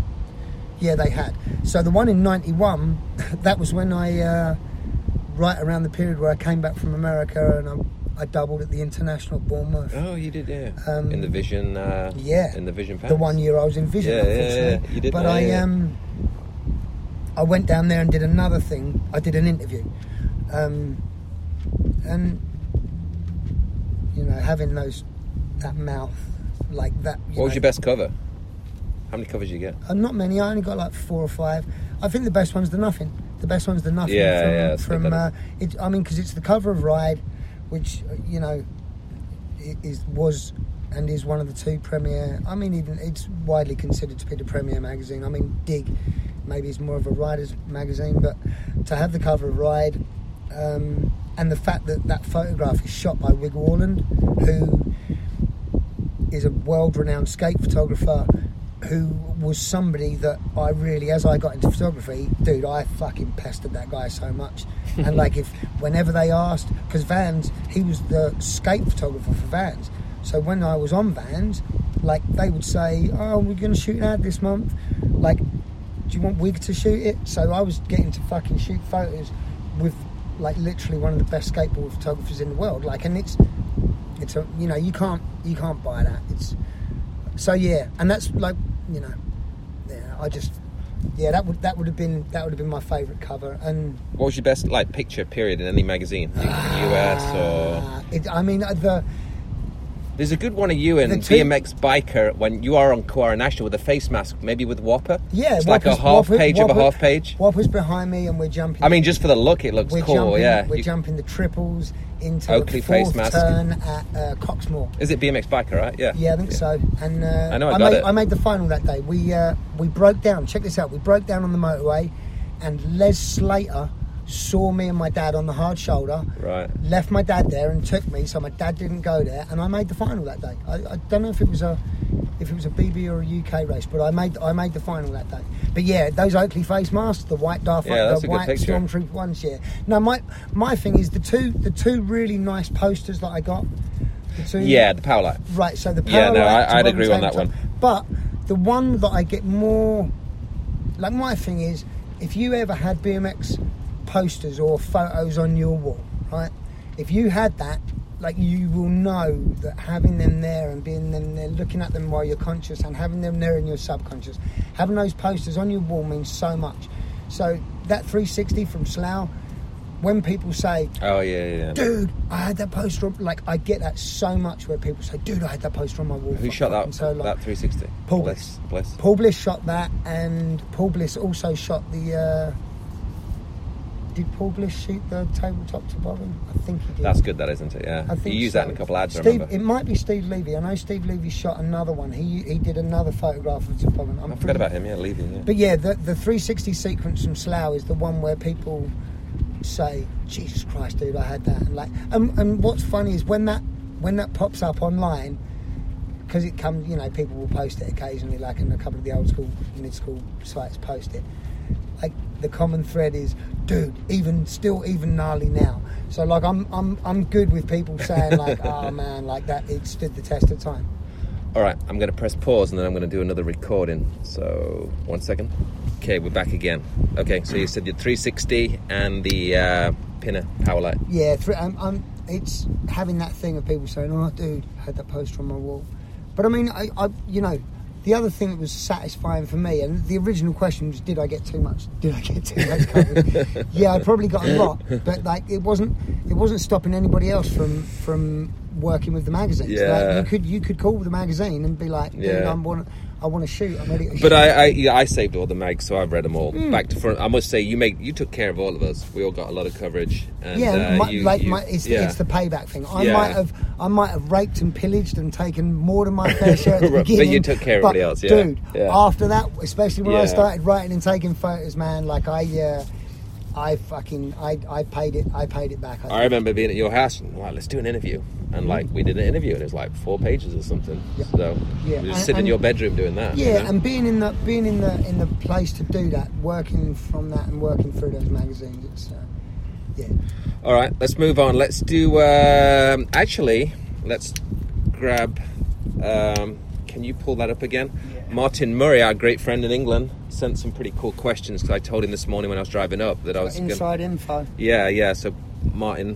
Yeah, they had. So the one in ninety-one, that was when I, uh, right around the period where I came back from America and I, I doubled at the International Bournemouth. Oh, you did, yeah. Um, in the Vision. Uh, yeah. In the Vision pants. The one year I was in Vision. Yeah, yeah, yeah. You did. But know, I, yeah. um, I went down there and did another thing. I did an interview, um, and you know, having those, that mouth like that. You what know, was your best cover? How many covers did you get? Uh, not many. I only got like four or five. I think the best one's the Nothing. The best one's the Nothing. Yeah, from, yeah. From, from, uh, it, I mean, because it's the cover of Ride, which, you know, it is, was and is one of the two premier. I mean, even it's widely considered to be the premier magazine. I mean, Dig maybe is more of a rider's magazine, but to have the cover of Ride, um, and the fact that that photograph is shot by Wig Warland, who is a world-renowned skate photographer, who was somebody that I really, as I got into photography, dude, I fucking pestered that guy so much. And like, if whenever they asked, because Vans, he was the skate photographer for Vans. So when I was on Vans, like they would say, oh, we're going to shoot an ad this month. Like, do you want Wig to shoot it? So I was getting to fucking shoot photos with like literally one of the best skateboard photographers in the world. Like, and it's, it's a, you know, you can't, you can't buy that. It's, so yeah, and that's like, you know, yeah, I just, yeah, that would that would have been that would have been my favourite cover. And what was your best like picture period in any magazine, like uh, U S or? It, I mean, the there's a good one of you in B M X Biker when you are on Kuwahara National with a face mask, maybe with Whopper. Yeah, it's Whopper's, like a half Whopper, page Whopper, of a half page. Whopper's behind me, and we're jumping. I mean, just for the look, it looks we're cool. Jumping, yeah, we're you, jumping the triples into Oakley the fourth face mask. Turn at uh, Coxmoor. Is it B M X Biker, right? Yeah. Yeah, I think yeah. so. And uh, I know I, I got made, it. I made the final that day. We uh, we broke down. Check this out. We broke down on the motorway, and Les Slater saw me and my dad on the hard shoulder. Right. Left my dad there and took me, so my dad didn't go there. And I made the final that day. I, I don't know if it was a if it was a B B or a U K race, but I made I made the final that day. But yeah, those Oakley face masks, the white Darth, yeah, that's the a white Stormtrooper ones. Yeah. Now my my thing is the two the two really nice posters that I got. The two, yeah, the Powerlight. Right. So the Powerlight. Yeah, no, I, I'd agree on that top. one. But the one that I get more, like my thing is, if you ever had B M X posters or photos on your wall, right? If you had that, like, you will know that having them there and being them there, looking at them while you're conscious and having them there in your subconscious, having those posters on your wall means so much. So that three sixty from Slough, when people say, oh yeah, yeah, dude, I had that poster on, like I get that so much where people say, dude, I had that poster on my wall. Who shot that? And so, like, that three sixty? Paul Bliss. Bliss. Paul Bliss shot that, and Paul Bliss also shot the. Uh, Did Paul Bliss shoot the tabletop to bottom? I think he did. That's good, that isn't it? Yeah, I think you used so. that in a couple of ads. Steve, I remember. It might be Steve Levy. I know Steve Levy shot another one. He he did another photograph of the bottom. I'm I forgot pretty... about him. Yeah, Levy. Yeah. But yeah, the the three sixty sequence from Slough is the one where people say, "Jesus Christ, dude, I had that." And like, and, and what's funny is when that when that pops up online, because it comes, you know, people will post it occasionally, like in a couple of the old school, mid school sites post it. Like, the common thread is, dude, even still, even gnarly now. So like, I'm I'm I'm good with people saying like, oh man, like that, it stood the test of time. All right, I'm gonna press pause and then I'm gonna do another recording. So one second. Okay, we're back again. Okay, so you said your three sixty and the uh, Pinner Powerlight. Yeah, th- I'm, I'm. It's having that thing of people saying, oh dude, I had that poster on my wall. But I mean, I, I you know. The other thing that was satisfying for me, and the original question was, did I get too much? Did I get too much covered? Yeah, I probably got a lot, but like it wasn't, it wasn't stopping anybody else from from working with the magazines. Yeah. Like, you could you could call the magazine and be like, dude, yeah. I'm want I want to shoot. I'm ready to shoot. But I I, yeah, I saved all the mags, so I've read them all mm. back to front. I must say, you make you took care of all of us. We all got a lot of coverage. And, yeah, uh, my, you, like you, my, it's, yeah, it's the payback thing. I yeah. might have I might have raped and pillaged and taken more than my fair share. At the but beginning, you took care of everybody else, yeah. Dude, yeah. after that, especially when yeah. I started writing and taking photos, man, like I. Uh, I fucking I, I paid it I paid it back. I, I remember being at your house and like, let's do an interview, and like we did an interview and it was like four pages or something. Yeah. So yeah. we just and, sit and, in your bedroom doing that. Yeah, you know? And being in the being in the in the place to do that, working from that and working through those magazines. It's uh, yeah. All right, let's move on. Let's do um, actually. Let's grab. Um, Can you pull that up again? Yeah. Martin Murray, our great friend in England, sent some pretty cool questions because I told him this morning when I was driving up that I was... Inside gonna... info. Yeah, yeah. So Martin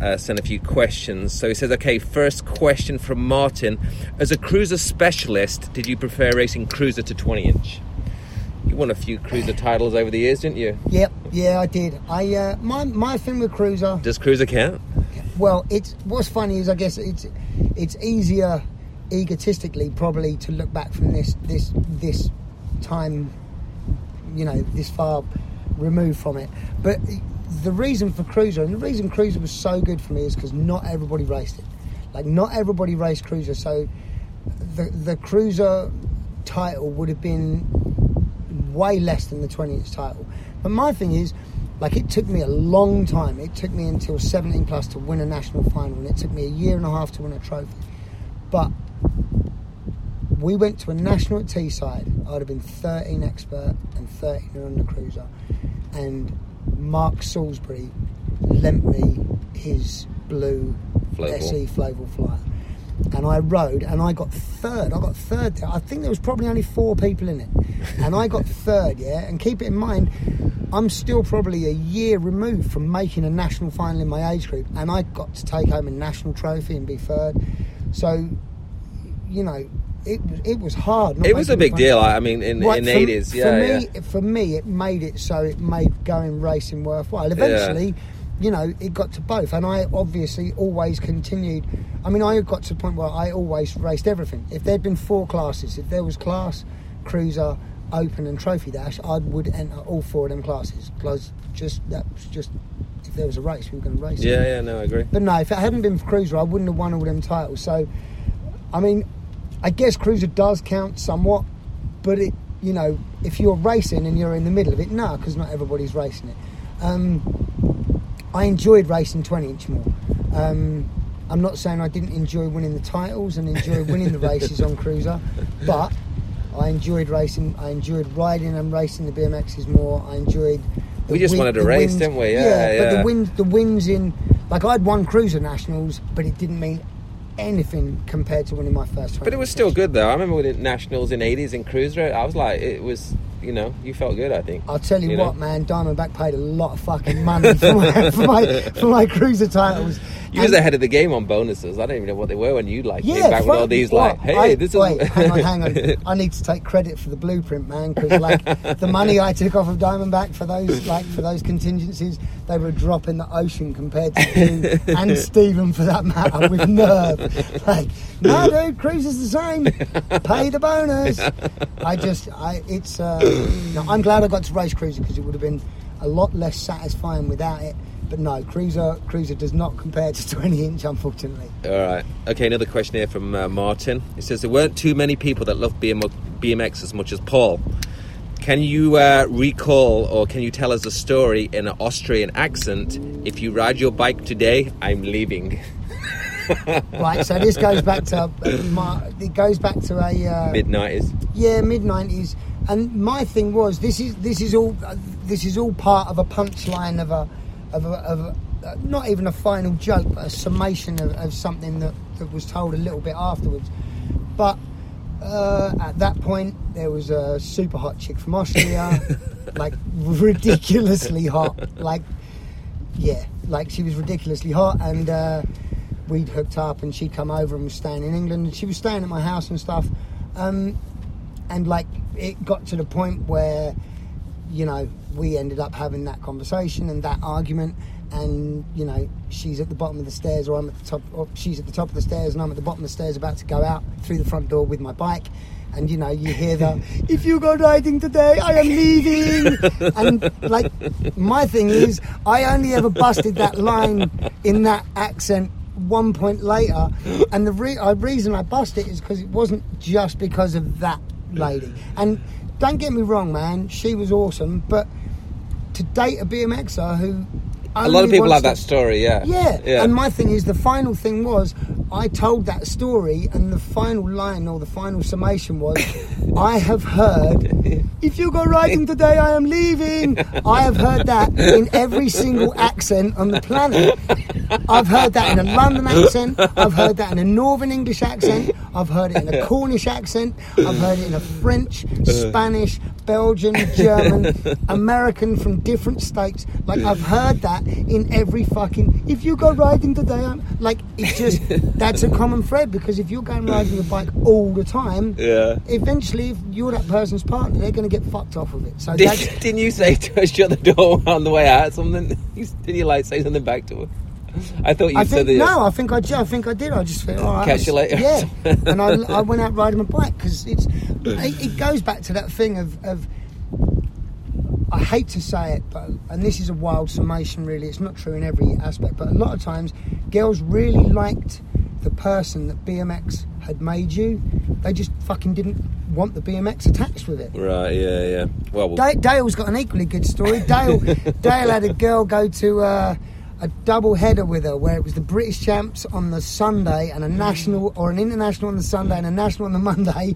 uh, sent a few questions. So he says, okay, first question from Martin. As a cruiser specialist, did you prefer racing cruiser to twenty-inch? You won a few cruiser titles over the years, didn't you? Yep. Yeah, I did. I uh, my, my thing with cruiser... Does cruiser count? Well, it's what's funny is I guess it's it's easier... egotistically probably to look back from this this this time, you know, this far removed from it, but the reason for cruiser and the reason cruiser was so good for me is because not everybody raced it. Like, not everybody raced cruiser, so the the cruiser title would have been way less than the twenty inch title. But my thing is, like, it took me a long time, it took me until seventeen plus to win a national final, and it took me a year and a half to win a trophy. But we went to a national at Teesside. I'd have been thirteen expert and thirteen under cruiser. And Mark Salisbury lent me his blue Flowable. S E Flowable flyer. And I rode and I got third. I got third there. I think there was probably only four people in it. And I got third, yeah. And keep it in mind, I'm still probably a year removed from making a national final in my age group. And I got to take home a national trophy and be third. So, you know, it it was hard. It was a big deal. I mean, in the eighties, yeah. For me, for me, it made it so it made going racing worthwhile. Eventually, you know, it got to both, and I obviously always continued. I mean, I got to the point where I always raced everything. If there'd been four classes, if there was class, cruiser, open, and trophy dash, I would enter all four of them classes because just that was just. If there was a race, we were going to race. Yeah, yeah, no, I agree. But no, if it hadn't been for cruiser, I wouldn't have won all them titles. So, I mean, I guess cruiser does count somewhat, but it, you know, if you're racing and you're in the middle of it, no, nah, because not everybody's racing it. Um, I enjoyed racing twenty inch more. Um, I'm not saying I didn't enjoy winning the titles and enjoy winning the races on cruiser, but I enjoyed racing. I enjoyed riding and racing the B M Xs more. I enjoyed. The we just win, wanted a race, wins, didn't we? Yeah, yeah. yeah. But the wins, the wins in... Like, I'd won Cruiser Nationals, but it didn't mean anything compared to winning my first... But it was still good, though. I remember we did Nationals in the eighties in Cruiser. I was like, it was... you know, you felt good, I think. I'll tell you, you what, know? man, Diamondback paid a lot of fucking money for my, for my, for my cruiser titles. You and was ahead of the game on bonuses. I don't even know what they were when you like yeah, came back right, with all these like, hey, I, this wait, is... hang on, hang on. I need to take credit for the blueprint, man, because like the money I took off of Diamondback for those like for those contingencies, they were a drop in the ocean compared to you and Stephen, for that matter, with nerve. Like, no, dude, cruiser's the same. Pay the bonus. I just, I it's... Uh, no, I'm glad I got to race cruiser because it would have been a lot less satisfying without it. But no, Cruiser Cruiser does not compare to twenty inch, unfortunately. All right. Okay, another question here from uh, Martin. It says, there weren't too many people that loved B M X as much as Paul. Can you uh, recall or can you tell us a story in an Austrian accent? If you ride your bike today, I'm leaving. Right, so this goes back to... Uh, my, it goes back to a... Uh, mid-nineties. Yeah, mid-nineties. And my thing was, this is this is all uh, this is all part of a punchline of a... Of, a, of a, uh, not even a final joke, but a summation of, of something that, that was told a little bit afterwards. But uh, at that point, there was a super hot chick from Austria, like ridiculously hot. Like, yeah, like she was ridiculously hot, and uh, we'd hooked up, and she'd come over and was staying in England, and she was staying at my house and stuff. Um, and like, it got to the point where, you know, we ended up having that conversation and that argument, and you know, she's at the bottom of the stairs, or I'm at the top, or she's at the top of the stairs and I'm at the bottom of the stairs about to go out through the front door with my bike, and you know, you hear the if you go riding today, I am leaving. And like, my thing is, I only ever busted that line in that accent one point later, and the re- uh, reason I busted it is because it wasn't just because of that lady. And don't get me wrong, man, she was awesome, but to date a B M Xer who... A lot of people have to, that story, yeah. yeah. Yeah, and my thing is, the final thing was, I told that story, and the final line, or the final summation was, I have heard, if you go riding today, I am leaving. I have heard that in every single accent on the planet. I've heard that in a London accent, I've heard that in a Northern English accent, I've heard it in a Cornish accent, I've heard it in a French, Spanish, Belgian, German, American from different states. Like, I've heard that in every fucking... If you go riding today, I'm... Like, it's just... That's a common thread, because if you're going riding your bike all the time, yeah, eventually, if you're that person's partner, they're going to get fucked off of it. So Did, that's... Didn't you say to her, shut the door on the way out, something? Did you, like, say something back to her? I thought you I said think, that... No, I think I, I think I did. I just thought, all right. Catch you later. Yeah. And I, I went out riding my bike, because it's... It, it goes back to that thing of... of I hate to say it, but and this is a wild summation, really, it's not true in every aspect, but a lot of times girls really liked the person that B M X had made you. They just fucking didn't want the B M X attached with it. Right, yeah, yeah. Well, we'll... Dale, Dale's got an equally good story. Dale Dale had a girl go to uh, a double header with her, where it was the British champs on the Sunday and a national, or an international on the Sunday and a national on the Monday,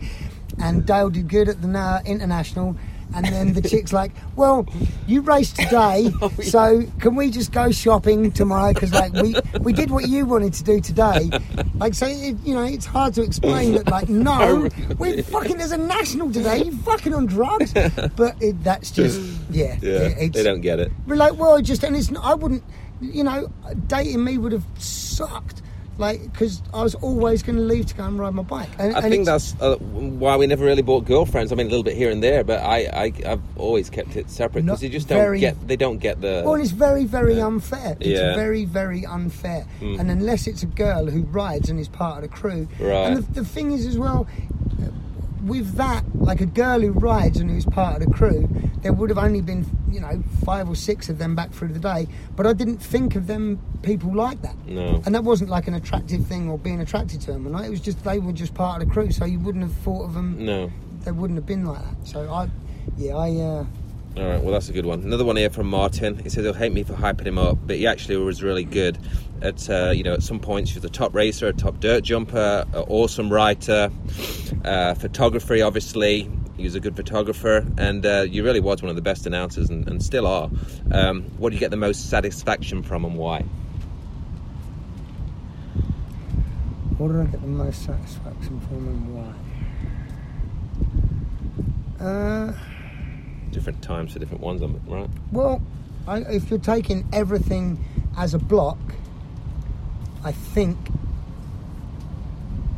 and Dale did good at the uh, international. And then the chick's like, well, you raced today, so can we just go shopping tomorrow? Because, like, we, we did what you wanted to do today. Like, so, it, you know, it's hard to explain that, like, no, we're fucking, there's a national today, you fucking on drugs. But it, that's just, yeah. yeah it, they don't get it. We're like, well, just, and it's, I wouldn't, you know, dating me would have sucked. Like, because I was always going to leave to go and ride my bike. And, I and think that's uh, why we never really bought girlfriends. I mean, a little bit here and there, but I, I, I've always kept it separate because they just don't very, get. They don't get the. Well, it's very, very yeah. unfair. It's yeah. very, very unfair. Mm. And unless it's a girl who rides and is part of the crew, right. And the, the thing is, as well, with that, like a girl who rides and who's part of the crew, there would have only been, you know, five or six of them back through the day, but I didn't think of them people like that. No. And that wasn't like an attractive thing or being attracted to them, and it was just they were just part of the crew, so you wouldn't have thought of them. No. They wouldn't have been like that. So I, yeah, I. Uh, All right, well, that's a good one. Another one here from Martin. He says he'll hate me for hyping him up, but he actually was really good at, uh, you know, at some points. She was a top racer, a top dirt jumper, an awesome writer, uh, photography, obviously. He was a good photographer, and uh, you really was one of the best announcers, and, and still are. Um, what do you get the most satisfaction from, and why? What do I get the most satisfaction from, and why? Uh... different times for different ones, right? Well, I, if you're taking everything as a block, I think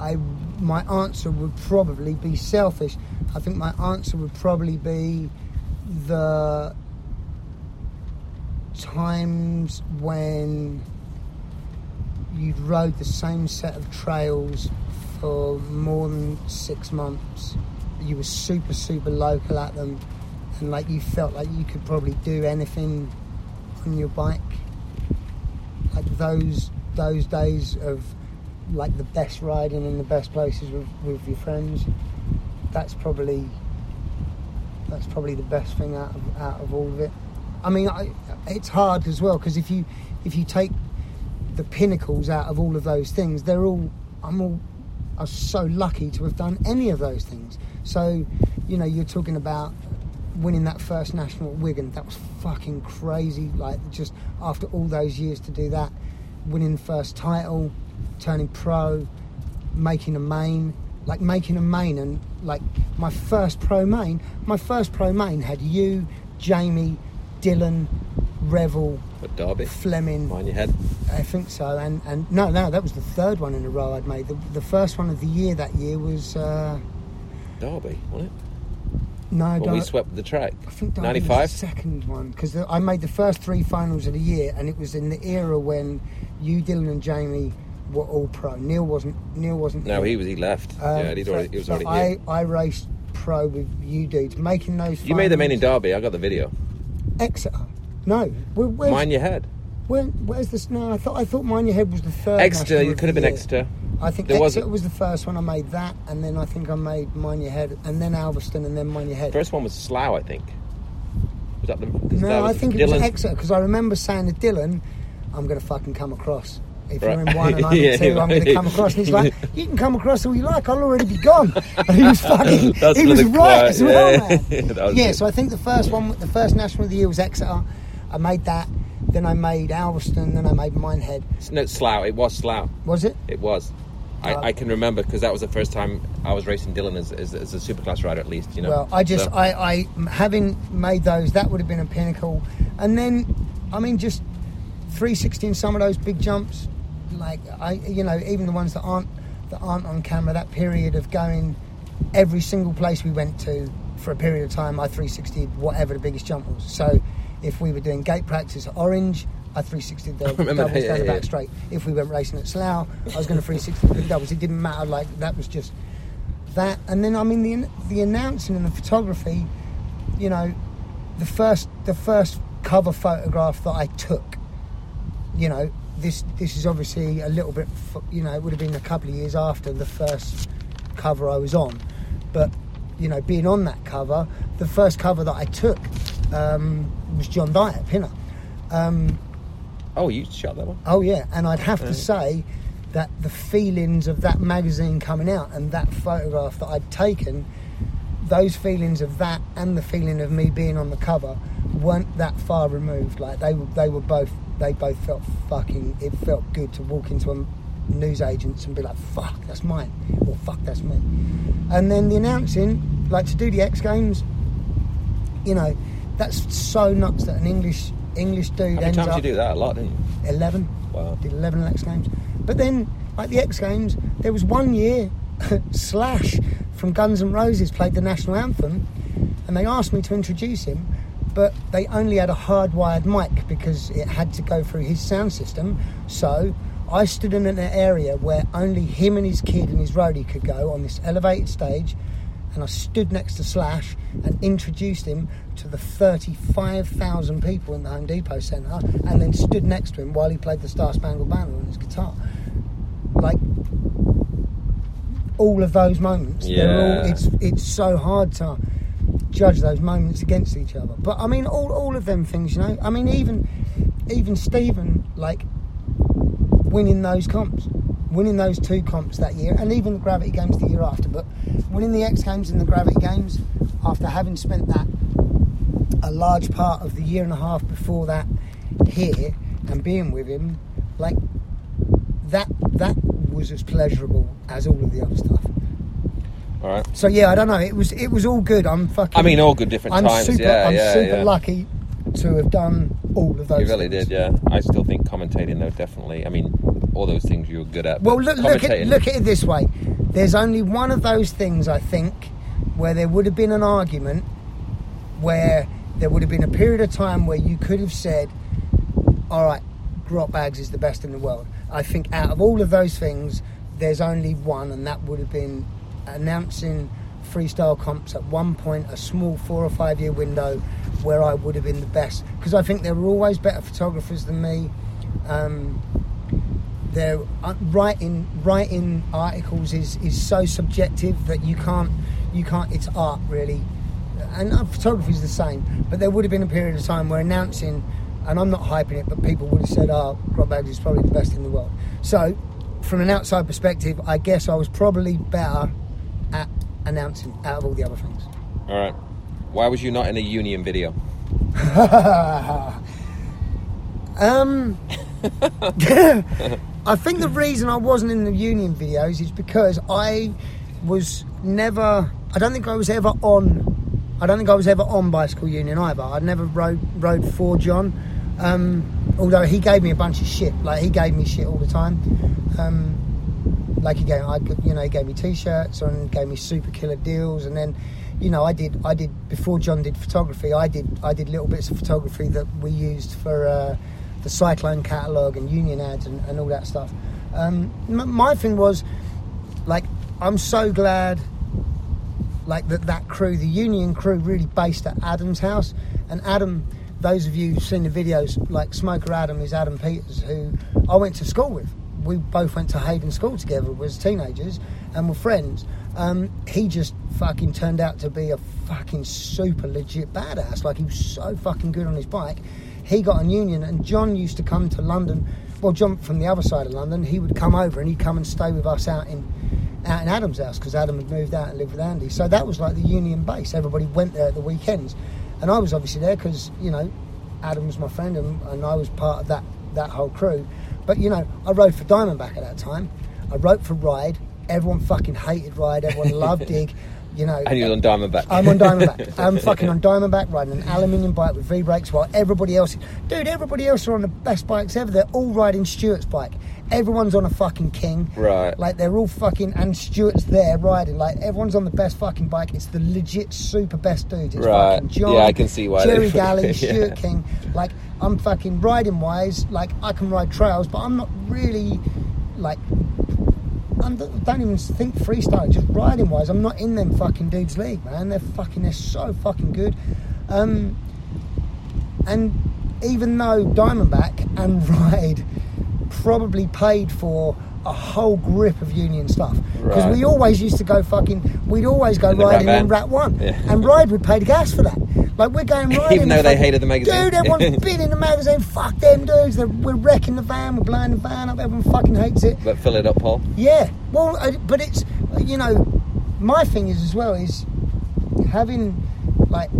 I my answer would probably be selfish. I think my answer would probably be the times when you'd rode the same set of trails for more than six months, you were super super local at them, and like you felt like you could probably do anything on your bike. Like those those days of like the best riding in the best places with, with your friends, that's probably that's probably the best thing out of, out of all of it. I mean, I, it's hard as well, because if you if you take the pinnacles out of all of those things, they're all I'm all I was so lucky to have done any of those things. So, you know, you're talking about winning that first national at Wigan. That was fucking crazy. Like, just after all those years to do that, winning the first title, turning pro, making a main, like making a main, and like my first pro main, my first pro main had you, Jamie, Dylan, Revel, what, Derby? Fleming. Mine you had? I think so. And, and no, no, that was the third one in a row I'd made. The, the first one of the year that year was... Uh, Derby, wasn't it? No, well, Derby. We swept the track. I think Derby ninety-five? Was the second one. Because I made the first three finals of the year, and it was in the era when you, Dylan and Jamie were all pro. Neil wasn't Neil wasn't. No, he was. He left. Um, yeah, he'd already, he was so already I, here. I raced pro with you dudes, making those finals. You made the main in Derby. I got the video. Exeter. No, where, mine your head. Where, where's this? No, I thought I thought mine your head was the third. Exeter, you could have been Exeter. I think there Exeter was, was the first one I made that, and then I think I made mine your head, and then Alveston, and then mine your head. First one was Slough, I think. Was that the? No, that was I think Dylan's... it was Exeter, because I remember saying to Dylan, "I'm going to fucking come across. If right. you're in one and I'm in yeah, two, I'm going to come across." And he's like, "You can come across all you like. I'll already be gone." And he was fucking. That's he was right quiet. As well, yeah. Man. Yeah, so I think the first one, the first national of the year was Exeter. I made that, then I made Alveston, then I made Minehead. No, Slough. It was Slough. Was it? It was. I, uh, I can remember, because that was the first time I was racing Dylan as, as, as a superclass rider, at least, you know. Well, I just, so. I, I, having made those, that would have been a pinnacle. And then, I mean, just three sixty in some of those big jumps, like I, you know, even the ones that aren't that aren't on camera. That period of going every single place we went to for a period of time, I three sixty'd whatever the biggest jump was. So if we were doing gate practice at Orange, I three sixty'd the doubles down yeah, the back yeah. straight. If we went racing at Slough, I was going to three sixty the doubles. It didn't matter. Like, that was just that. And then, I mean, the the announcing and the photography. You know, the first the first cover photograph that I took. You know, this this is obviously a little bit. You know, it would have been a couple of years after the first cover I was on, but you know, being on that cover, the first cover that I took. Um, was John Dyett Pinner. Um, oh, you shot that one? Oh, yeah. And I'd have to say that the feelings of that magazine coming out and that photograph that I'd taken, those feelings of that and the feeling of me being on the cover weren't that far removed. Like, they they were both, they both felt fucking, it felt good to walk into a newsagent's and be like, fuck, that's mine, or fuck, that's me. And then the announcing, like, to do the X Games, you know, that's so nuts that an English English dude. How many ends times up did you do that? A lot, didn't you? Eleven. Wow. Did eleven X Games. But then, like the X Games, there was one year Slash from Guns N' Roses played the national anthem, and they asked me to introduce him, but they only had a hardwired mic because it had to go through his sound system. So I stood in an area where only him and his kid and his roadie could go on this elevated stage. And I stood next to Slash and introduced him to the thirty-five thousand people in the Home Depot Centre, and then stood next to him while he played the Star Spangled Banner on his guitar. Like, all of those moments. Yeah. They're all, it's it's so hard to judge those moments against each other. But, I mean, all, all of them things, you know. I mean, even, even Stephen, like, winning those comps. Winning those two comps that year, and even the Gravity Games the year after, but winning the X Games and the Gravity Games, after having spent that a large part of the year and a half before that here and being with him, like that that was as pleasurable as all of the other stuff. All right. So yeah, I don't know. It was it was all good. I'm fucking. I mean, all good different I'm times. Super, yeah, I'm yeah, super yeah. lucky to have done all of those. You really things. did, yeah. I still think commentating, though, definitely. I mean, all those things you were good at. Well, look, look at look at it this way. There's only one of those things, I think, where there would have been an argument, where there would have been a period of time where you could have said, "All right, Grotbags is the best in the world." I think out of all of those things, there's only one, and that would have been announcing freestyle comps at one point, a small four or five year window where I would have been the best, because I think there were always better photographers than me. Um, they're uh, writing writing articles is, is so subjective that you can't you can't it's art really, and uh, photography is the same. But there would have been a period of time where announcing, and I'm not hyping it, but people would have said, "Oh, Grotbags is probably the best in the world." So from an outside perspective, I guess I was probably better at announcing out of all the other things. All right. Why was you not in a Union video? um, I think the reason I wasn't in the Union videos is because I was never. I don't think I was ever on. I don't think I was ever on Bicycle Union either. I never rode rode for John, um, although he gave me a bunch of shit. Like he gave me shit all the time. Um, like he gave, I, you know, he gave me T-shirts and gave me super killer deals, and then. You know, I did. I did before John did photography. I did. I did little bits of photography that we used for uh, the Cyclone catalogue and Union ads and, and all that stuff. Um, my thing was, like, I'm so glad, like that that crew, the Union crew, really based at Adam's house. And Adam, those of you who've seen the videos, like Smoker Adam is Adam Peters, who I went to school with. We both went to Hayden School together as teenagers and were friends. Um, he just fucking turned out to be a fucking super legit badass. Like, he was so fucking good on his bike. He got a Union, and John used to come to London. Well, John from the other side of London, he would come over and he'd come and stay with us out in out in Adam's house, because Adam had moved out and lived with Andy. So that was like the Union base. Everybody went there at the weekends, and I was obviously there because, you know, Adam was my friend, and, and I was part of that that whole crew. But, you know, I rode for Diamondback at that time. I rode for Ride. Everyone fucking hated Ride. Everyone loved Dig. You know. And you're on Diamondback. I'm on Diamondback. I'm fucking on Diamondback riding an aluminium bike with V-brakes while everybody else... Dude, everybody else are on the best bikes ever. They're all riding Stuart's bike. Everyone's on a fucking King. Right. Like, they're all fucking... And Stuart's there riding. Like, everyone's on the best fucking bike. It's the legit super best dudes. It's right. fucking John. Yeah, I can see why. Jerry Galley, Stuart yeah. King. Like, I'm fucking riding-wise. Like, I can ride trails, but I'm not really, like... I don't even think freestyle, just riding wise. I'm not in them fucking dudes league, man. They're fucking, they're so fucking good. Um, and even though Diamondback and Ride probably paid for a whole grip of Union stuff, because right. we always used to go fucking, we'd always go in riding in Rat One, yeah. and Ride would pay the gas for that. Like, we're going riding, even though they fucking hated the magazine. Dude, everyone's been in the magazine. Fuck them dudes. They're, we're wrecking the van. We're blowing the van up. Everyone fucking hates it. But fill it up, Paul. Yeah. Well, I, but it's, you know, my thing is as well is having like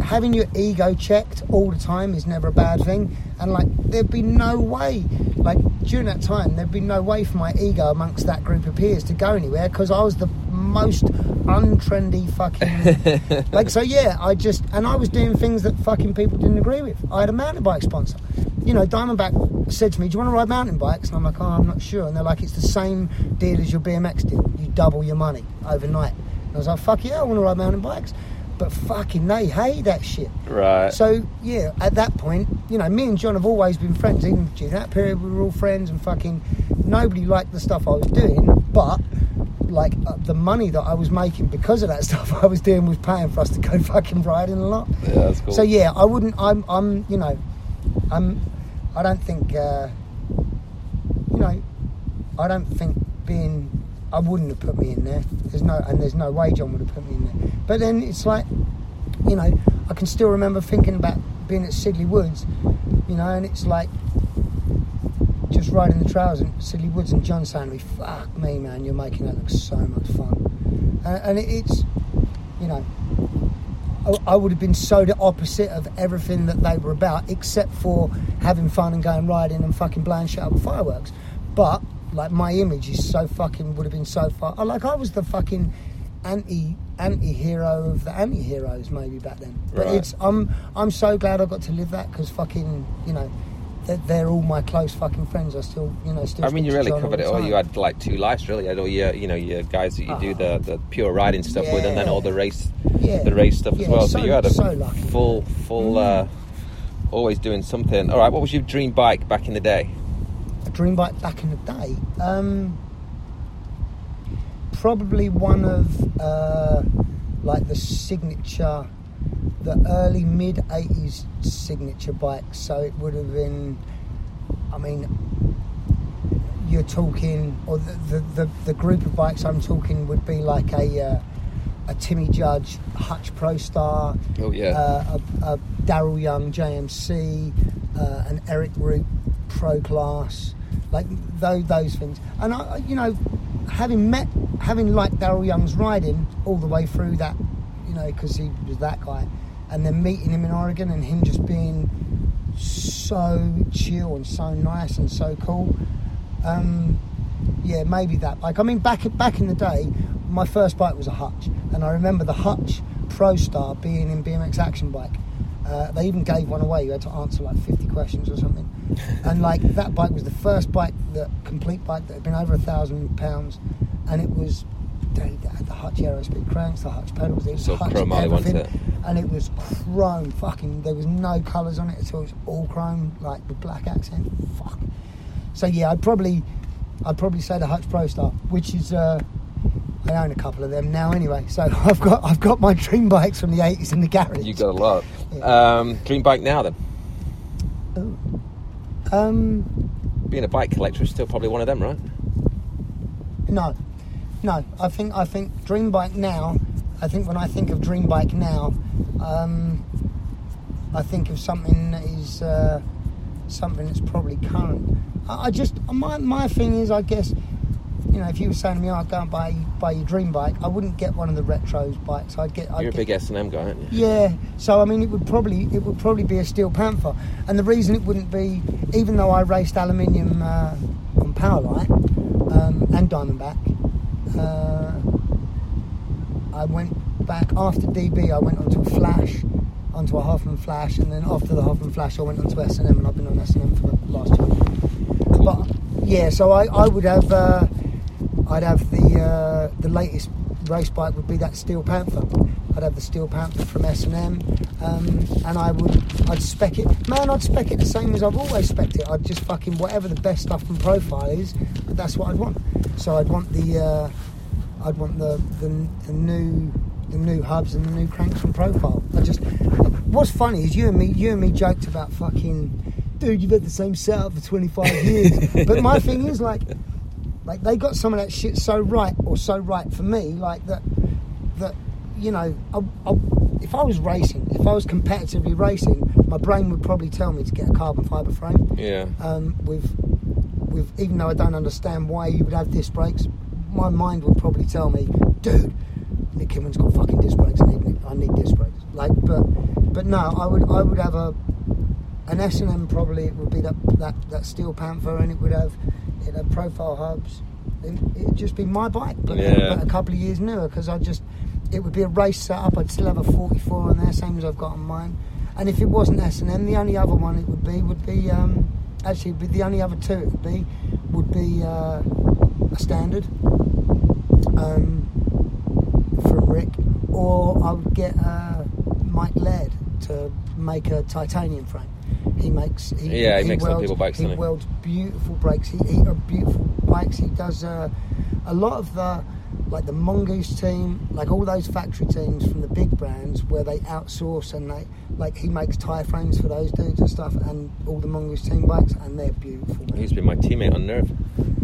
having your ego checked all the time is never a bad thing. And like, there'd be no way, like during that time, there'd be no way for my ego amongst that group of peers to go anywhere, because I was the most untrendy fucking like, so yeah, I just, and I was doing things that fucking people didn't agree with. I had a mountain bike sponsor. You know, Diamondback said to me, "Do you want to ride mountain bikes?" And I'm like, "Oh, I'm not sure." And they're like, "It's the same deal as your B M X deal. You double your money overnight." And I was like, "Fuck yeah, I want to ride mountain bikes." But fucking they hate that shit. Right. So yeah, at that point, you know, me and John have always been friends. Even during that period, we were all friends, and fucking nobody liked the stuff I was doing, but like uh, the money that I was making because of that stuff I was doing was paying for us to go fucking riding a lot. Yeah, that's cool. So yeah, I wouldn't. I'm. I'm. You know. I'm. I don't think. Uh, you know. I don't think being. I wouldn't have put me in there. There's no, and there's no way John would have put me in there. But then it's like, you know, I can still remember thinking about being at Sidley Woods, you know, and it's like just riding the trails in Sidley Woods and John saying to me, "Fuck me, man, you're making that look so much fun." And, and it, it's, you know, I, I would have been so the opposite of everything that they were about, except for having fun and going riding and fucking blowing shit up with fireworks. But like, my image is so fucking would have been so far. Like, I was the fucking anti anti hero of the anti heroes maybe back then. But right. it's I'm I'm so glad I got to live that, because fucking, you know, they're, they're all my close fucking friends. I still, you know, still. I mean, you really covered it all. You had like two lives, really. You had all your, you know, your guys that you uh, do the, the pure riding stuff yeah. with, and then all the race, yeah. the race stuff yeah, as well. So, so you had a so full, full, mm. uh, always doing something. All right, what was your dream bike back in the day? A dream bike back in the day, um, probably one of uh, like the signature. The early mid eighties signature bikes, so it would have been, I mean, you're talking, or the the, the, the group of bikes I'm talking would be like a uh, a Timmy Judge Hutch Pro Star, oh yeah, uh, a, a Daryl Young J M C, uh, an Eric Root Pro Class, like those those things, and I, you know, having met, having liked Daryl Young's riding all the way through that. You know, because he was that guy, and then meeting him in Oregon and him just being so chill and so nice and so cool. Um, yeah, maybe that bike. I mean, back back in the day, my first bike was a Hutch, and I remember the Hutch Pro Star being in B M X Action Bike. Uh, they even gave one away. You had to answer like fifty questions or something, and like that bike was the first bike, that complete bike that had been over a thousand pounds, and it was. They had the Hutch Aerospeed cranks, the Hutch pedals, it was so Hutch everything, it. And it was chrome. Fucking, there was no colours on it at all. It was all chrome, like with black accent. Fuck. So yeah, I'd probably, I'd probably say the Hutch Pro Star, which is, uh, I own a couple of them now anyway. So I've got, I've got my dream bikes from the eighties in the garage. You got a lot. Yeah. Um, dream bike now then. Ooh. Um. Being a bike collector is still probably one of them, right? No. No, I think I think dream bike now. I think when I think of dream bike now, um, I think of something that is uh, something that's probably current. I, I just my my thing is, I guess, you know, if you were saying to me, oh, I'd go and buy buy your dream bike, I wouldn't get one of the retros bikes. I'd get. I'd You're get, a big S and M guy, aren't you? Yeah. So I mean, it would probably it would probably be a Steel Panther, and the reason it wouldn't be, even though I raced aluminium uh, on Powerlight um, and Diamondback. Uh, I went back after D B. I went onto a Flash, onto a Hoffman Flash, and then after the Hoffman Flash, I went onto S and M, and I've been on S and M for the last two. But yeah, so I, I would have, uh, I'd have the uh, the latest race bike would be that Steel Panther. I'd have the Steel Panther from S and M, um, and I would, I'd spec it. Man, I'd spec it the same as I've always spec'd it. I'd just fucking whatever the best stuff and profile is, that's what I'd want. So I'd want the, uh, I'd want the, the the new the new hubs and the new cranks and profile. I just, what's funny is you and me, you and me joked about fucking, dude, you've had the same setup for twenty-five years. But my thing is like, like they got some of that shit so right, or so right for me, like that that you know, I, I, if I was racing, if I was competitively racing, my brain would probably tell me to get a carbon fibre frame. Yeah. Um, with With, even though I don't understand why you would have disc brakes, my mind would probably tell me, dude, Nick Kimmon's got fucking disc brakes, I need, I need disc brakes. Like, but, but no, I would, I would have a, an S and M probably. It would be that, that, that Steel Panther, and it would have, it had profile hubs. It would just be my bike, but, yeah. but a couple of years newer, because I just, it would be a race setup. I'd still have a forty-four on there, same as I've got on mine. And if it wasn't S and M, the only other one it would be would be. Um, Actually, but the only other two it would be would be uh, a standard um, from Rick, or I would get uh, Mike Laird to make a titanium frame. He makes he, yeah, he, he makes welds, some people bikes. He welds beautiful brakes. He, he are beautiful bikes. He does uh, a lot of the like the Mongoose team, like all those factory teams from the big brands where they outsource and they. Like, he makes tyre frames for those dudes and stuff, and all the Mongoose team bikes, and they're beautiful. Man. He used to be my teammate on Nerve.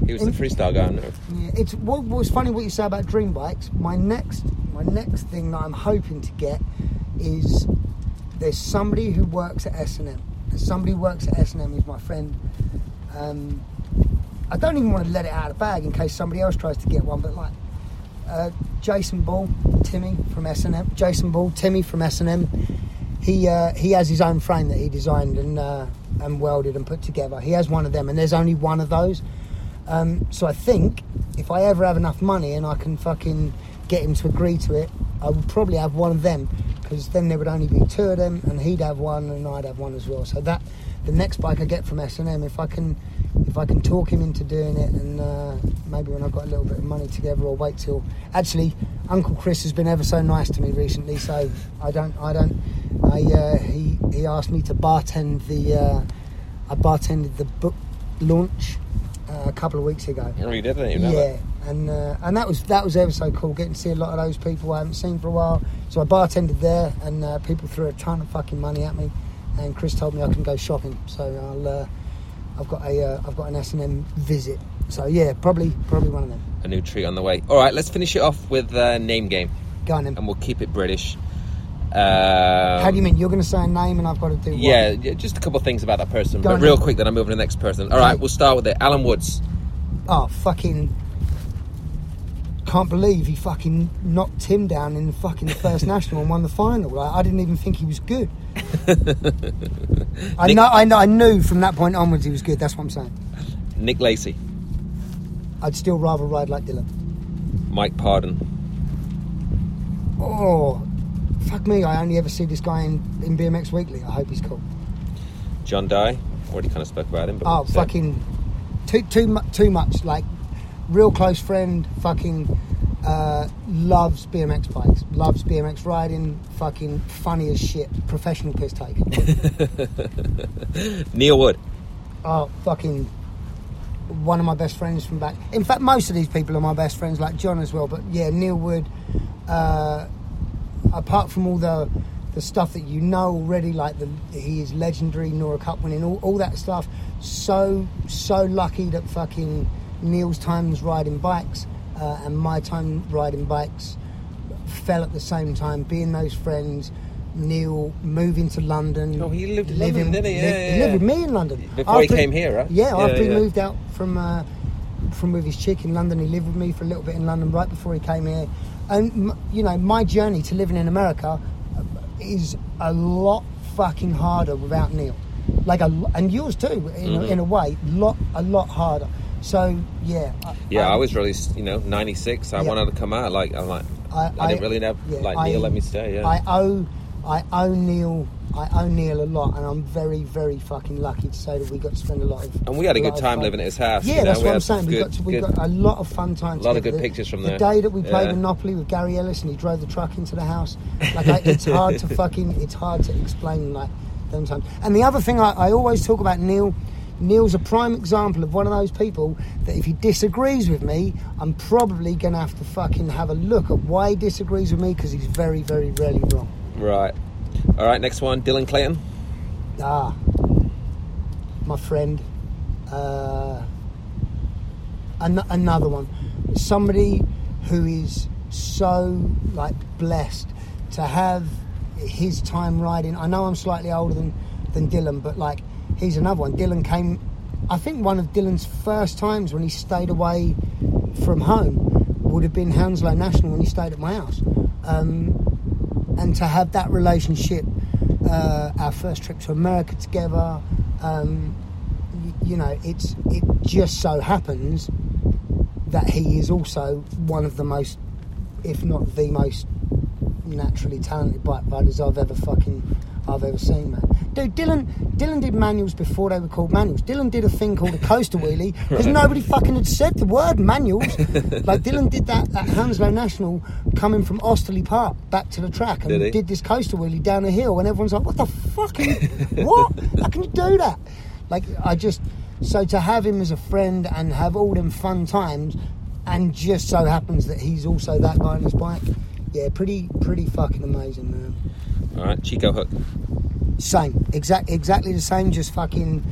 He was In, the freestyle guy on Nerve. Yeah, it's what was funny what you say about dream bikes. My next, my next thing that I'm hoping to get is there's somebody who works at S and M. There's somebody who works at S and M who's my friend. Um, I don't even want to let it out of the bag in case somebody else tries to get one, but like. Uh, Jason Ball, Timmy from S and M. Jason Ball, Timmy from S and M. He uh, he has his own frame that he designed and uh, and welded and put together. He has one of them, and there's only one of those. Um, so I think if I ever have enough money and I can fucking get him to agree to it, I would probably have one of them, because then there would only be two of them, and he'd have one and I'd have one as well. So that the next bike I get from S and M, if I can if I can talk him into doing it, and uh, maybe when I've got a little bit of money together, or wait till... Actually, Uncle Chris has been ever so nice to me recently, so I don't... I don't. I uh, he, he asked me to bartend the... Uh, I bartended the book launch uh, a couple of weeks ago. You really did, didn't you? Know yeah. That? And uh, and that was that was ever so cool, getting to see a lot of those people I haven't seen for a while. So I bartended there, and uh, people threw a ton of fucking money at me, and Chris told me I can go shopping. So I'll uh, I've got a uh, I've got an S and M visit. So yeah, probably probably one of them. A new treat on the way. All right, let's finish it off with uh, name game. Go on, then. And we'll keep it British. Um, How do you mean? You're going to say a name and I've got to do what? Yeah, just a couple of things about that person, go but real then. quick. Then I'm moving to the next person. All right, we'll start with it. Alan Woods. Oh fucking. Can't believe he fucking knocked Tim down in the fucking first national and won the final. Like, I didn't even think he was good. I Nick, know, I know, I knew from that point onwards he was good. That's what I'm saying. Nick Lacey. I'd still rather ride like Dylan. Mike Pardon. Oh, fuck me! I only ever see this guy in, in B M X Weekly. I hope he's cool. John Dye. Already kind of spoke about him. But oh, so. fucking too too too much like. Real close friend, fucking uh, loves B M X bikes, loves B M X riding, fucking funny as shit, professional piss taker. Neil Wood. Oh, fucking one of my best friends from back. In fact, most of these people are my best friends, like John as well. But yeah, Neil Wood, uh, apart from all the the stuff that you know already, like the he is legendary, Nora Cup winning, all, all that stuff. So, so lucky that fucking... Neil's times riding bikes uh, and my time riding bikes fell at the same time, being those friends. Neil moving to London. Oh, he lived in London, in, didn't he? Yeah, live, yeah. He lived with me in London. Before after, he came here, right? Yeah, yeah after yeah. he moved out from uh, from with his chick in London, he lived with me for a little bit in London right before he came here. And, you know, my journey to living in America is a lot fucking harder without Neil. Like, a, and yours too, in, mm-hmm. in a way, lot a lot harder. So yeah, I, yeah. I, I was really, you know, ninety-six. I yeah. wanted to come out. Like I'm like, I, I, I didn't really know. Yeah, like Neil, I, let me stay. Yeah, I owe, I owe Neil, I owe Neil a lot, and I'm very, very fucking lucky to say that we got to spend a lot of. And we had a, a good time fun. living at his house. Yeah, you know? that's we what I'm saying. Good, we got to, we good, got a lot of fun times. A lot of good the, pictures from there. The day that we played yeah. Monopoly with Gary Ellis, and he drove the truck into the house. Like I, it's hard to fucking, it's hard to explain like them times. And the other thing I, I always talk about Neil. Neil's a prime example of one of those people that if he disagrees with me, I'm probably going to have to fucking have a look at why he disagrees with me, because he's very, very rarely wrong. Right. All right, next one, Dylan Clayton. Ah, my friend. Uh, an- another one. Somebody who is so, like, blessed to have his time riding. I know I'm slightly older than, than Dylan, but, like, he's another one. Dylan came, I think one of Dylan's first times when he stayed away from home would have been Hounslow National when he stayed at my house. Um, and to have that relationship, uh, our first trip to America together, um, you, you know, it's it just so happens that he is also one of the most, if not the most, naturally talented bike riders I've ever fucking... I've ever seen, man. Dude, Dylan Dylan did manuals before they were called manuals. Dylan did a thing called a coaster wheelie because right. nobody fucking had said the word manuals. Like, Dylan did that at Hounslow National coming from Austerley Park back to the track, and did, he? did this coaster wheelie down a hill, and everyone's like, what the fuck? Are you, what? How can you do that? Like, I just... So to have him as a friend and have all them fun times, and just so happens that he's also that guy on his bike, yeah, pretty, pretty fucking amazing, man. All right, Chico Hook. Same, exact, exactly the same. Just fucking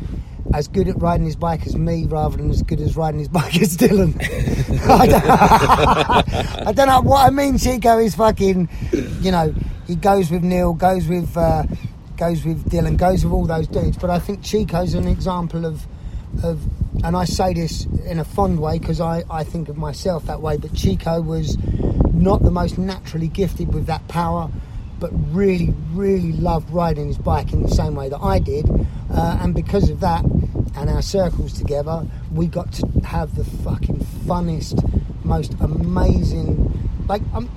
as good at riding his bike as me, rather than as good as riding his bike as Dylan. I, don't, I don't know what I mean. Chico is fucking, you know, he goes with Neil, goes with, uh, goes with Dylan, goes with all those dudes. But I think Chico's an example of, of, and I say this in a fond way because I, I think of myself that way. But Chico was not the most naturally gifted with that power, but really, really loved riding his bike in the same way that I did. Uh, and because of that and our circles together, we got to have the fucking funnest, most amazing like I'm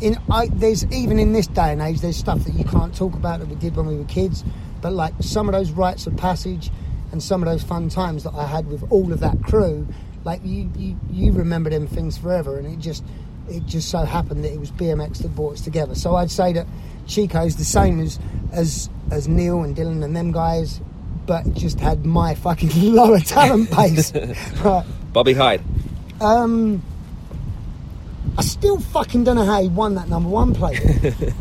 in I there's even in this day and age there's stuff that you can't talk about that we did when we were kids, but like some of those rites of passage and some of those fun times that I had with all of that crew, like you you, you remember them things forever, and it just it just so happened that it was B M X that brought us together. So I'd say that Chico's the same as as as Neil and Dylan and them guys, but just had my fucking lower talent base. Right. Bobby Hyde. Um, I still fucking don't know how he won that number one place.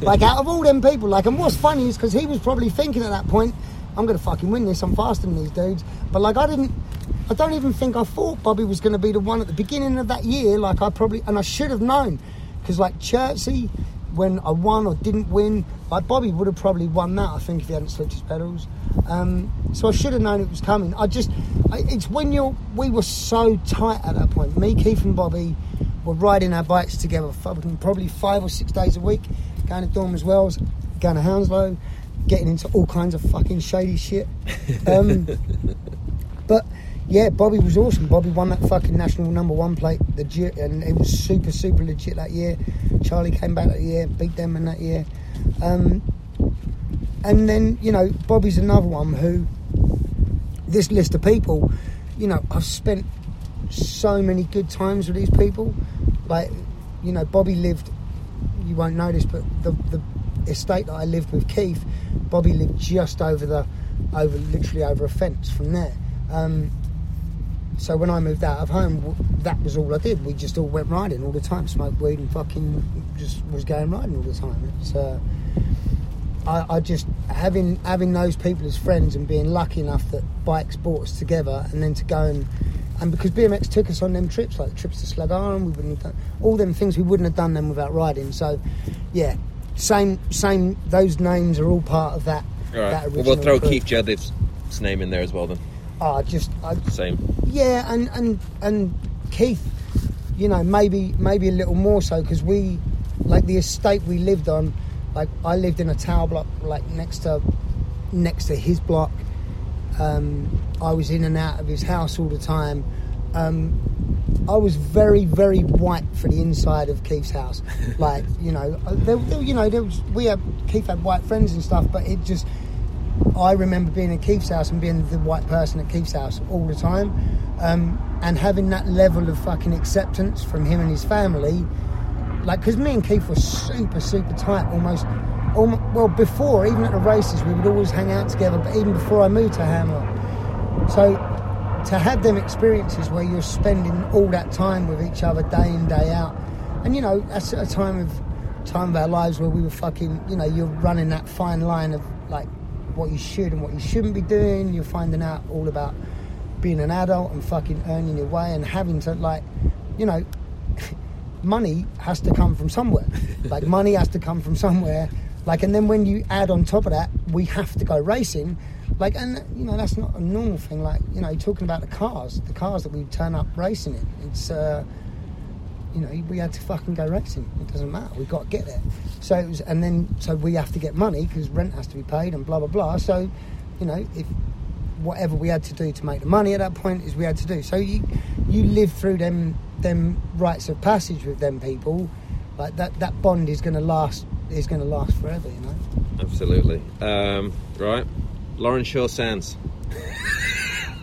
Like, out of all them people, like, and what's funny is because he was probably thinking at that point, I'm going to fucking win this, I'm faster than these dudes. But, like, I didn't, I don't even think I thought Bobby was going to be the one at the beginning of that year. Like, I probably, and I should have known. Because, like, Chertsey, when I won or didn't win, like, Bobby would have probably won that, I think, if he hadn't slipped his pedals. Um, so I should have known it was coming. I just, I, it's when you're, we were so tight at that point. Me, Keith and Bobby were riding our bikes together probably five or six days a week, going to Dormers Wells, going to Hounslow, getting into all kinds of fucking shady shit. Um, but yeah, Bobby was awesome. Bobby won that fucking national number one plate, legit, and it was super, super legit that year. Charlie came back that year, beat them in that year. Um, And then, you know, Bobby's another one who, this list of people, you know, I've spent so many good times with these people. Like, you know, Bobby lived, you won't notice, but the, the estate that I lived with Keith, Bobby lived just over the, over literally over a fence from there. Um, so when I moved out of home, that was all I did. We just all went riding all the time, smoked weed and fucking just was going riding all the time. It's, uh... I, I just having having those people as friends and being lucky enough that bikes brought us together, and then to go and and because B M X took us on them trips, like the trips to Slug Island, we wouldn't have done all them things, we wouldn't have done them without riding. So yeah, same same those names are all part of that. All right. That well, we'll throw crew. Keith Juddiff's name in there as well then. Ah, just I, same. Yeah, and and and Keith, you know, maybe maybe a little more so because we like the estate we lived on. Like, I lived in a tower block, like, next to next to his block. Um, I was in and out of his house all the time. Um, I was very, very white for the inside of Keith's house. Like, you know, there, there, you know, there was, we had, Keith had white friends and stuff, but it just, I remember being at Keith's house and being the white person at Keith's house all the time. Um, and having that level of fucking acceptance from him and his family. Like, because me and Keith were super, super tight, almost, almost, well, before, even at the races, we would always hang out together, but even before I moved to Hammer. So, to have them experiences where you're spending all that time with each other day in, day out, and, you know, that's a time of, time of our lives where we were fucking, you know, you're running that fine line of, like, what you should and what you shouldn't be doing, you're finding out all about being an adult and fucking earning your way and having to, like, you know... money has to come from somewhere. Like, money has to come from somewhere. Like, and then when you add on top of that, we have to go racing. Like, and, you know, that's not a normal thing. Like, you know, talking about the cars, the cars that we turn up racing in. It's, uh, you know, we had to fucking go racing. It doesn't matter. We've got to get there. So it was, and then, so we have to get money because rent has to be paid and blah, blah, blah. So, you know, if whatever we had to do to make the money at that point is we had to do. So you, you live through them... them rites of passage with them people, like that that bond is going to last is going to last forever, you know. Absolutely. Um right, Lauren Shaw Sands.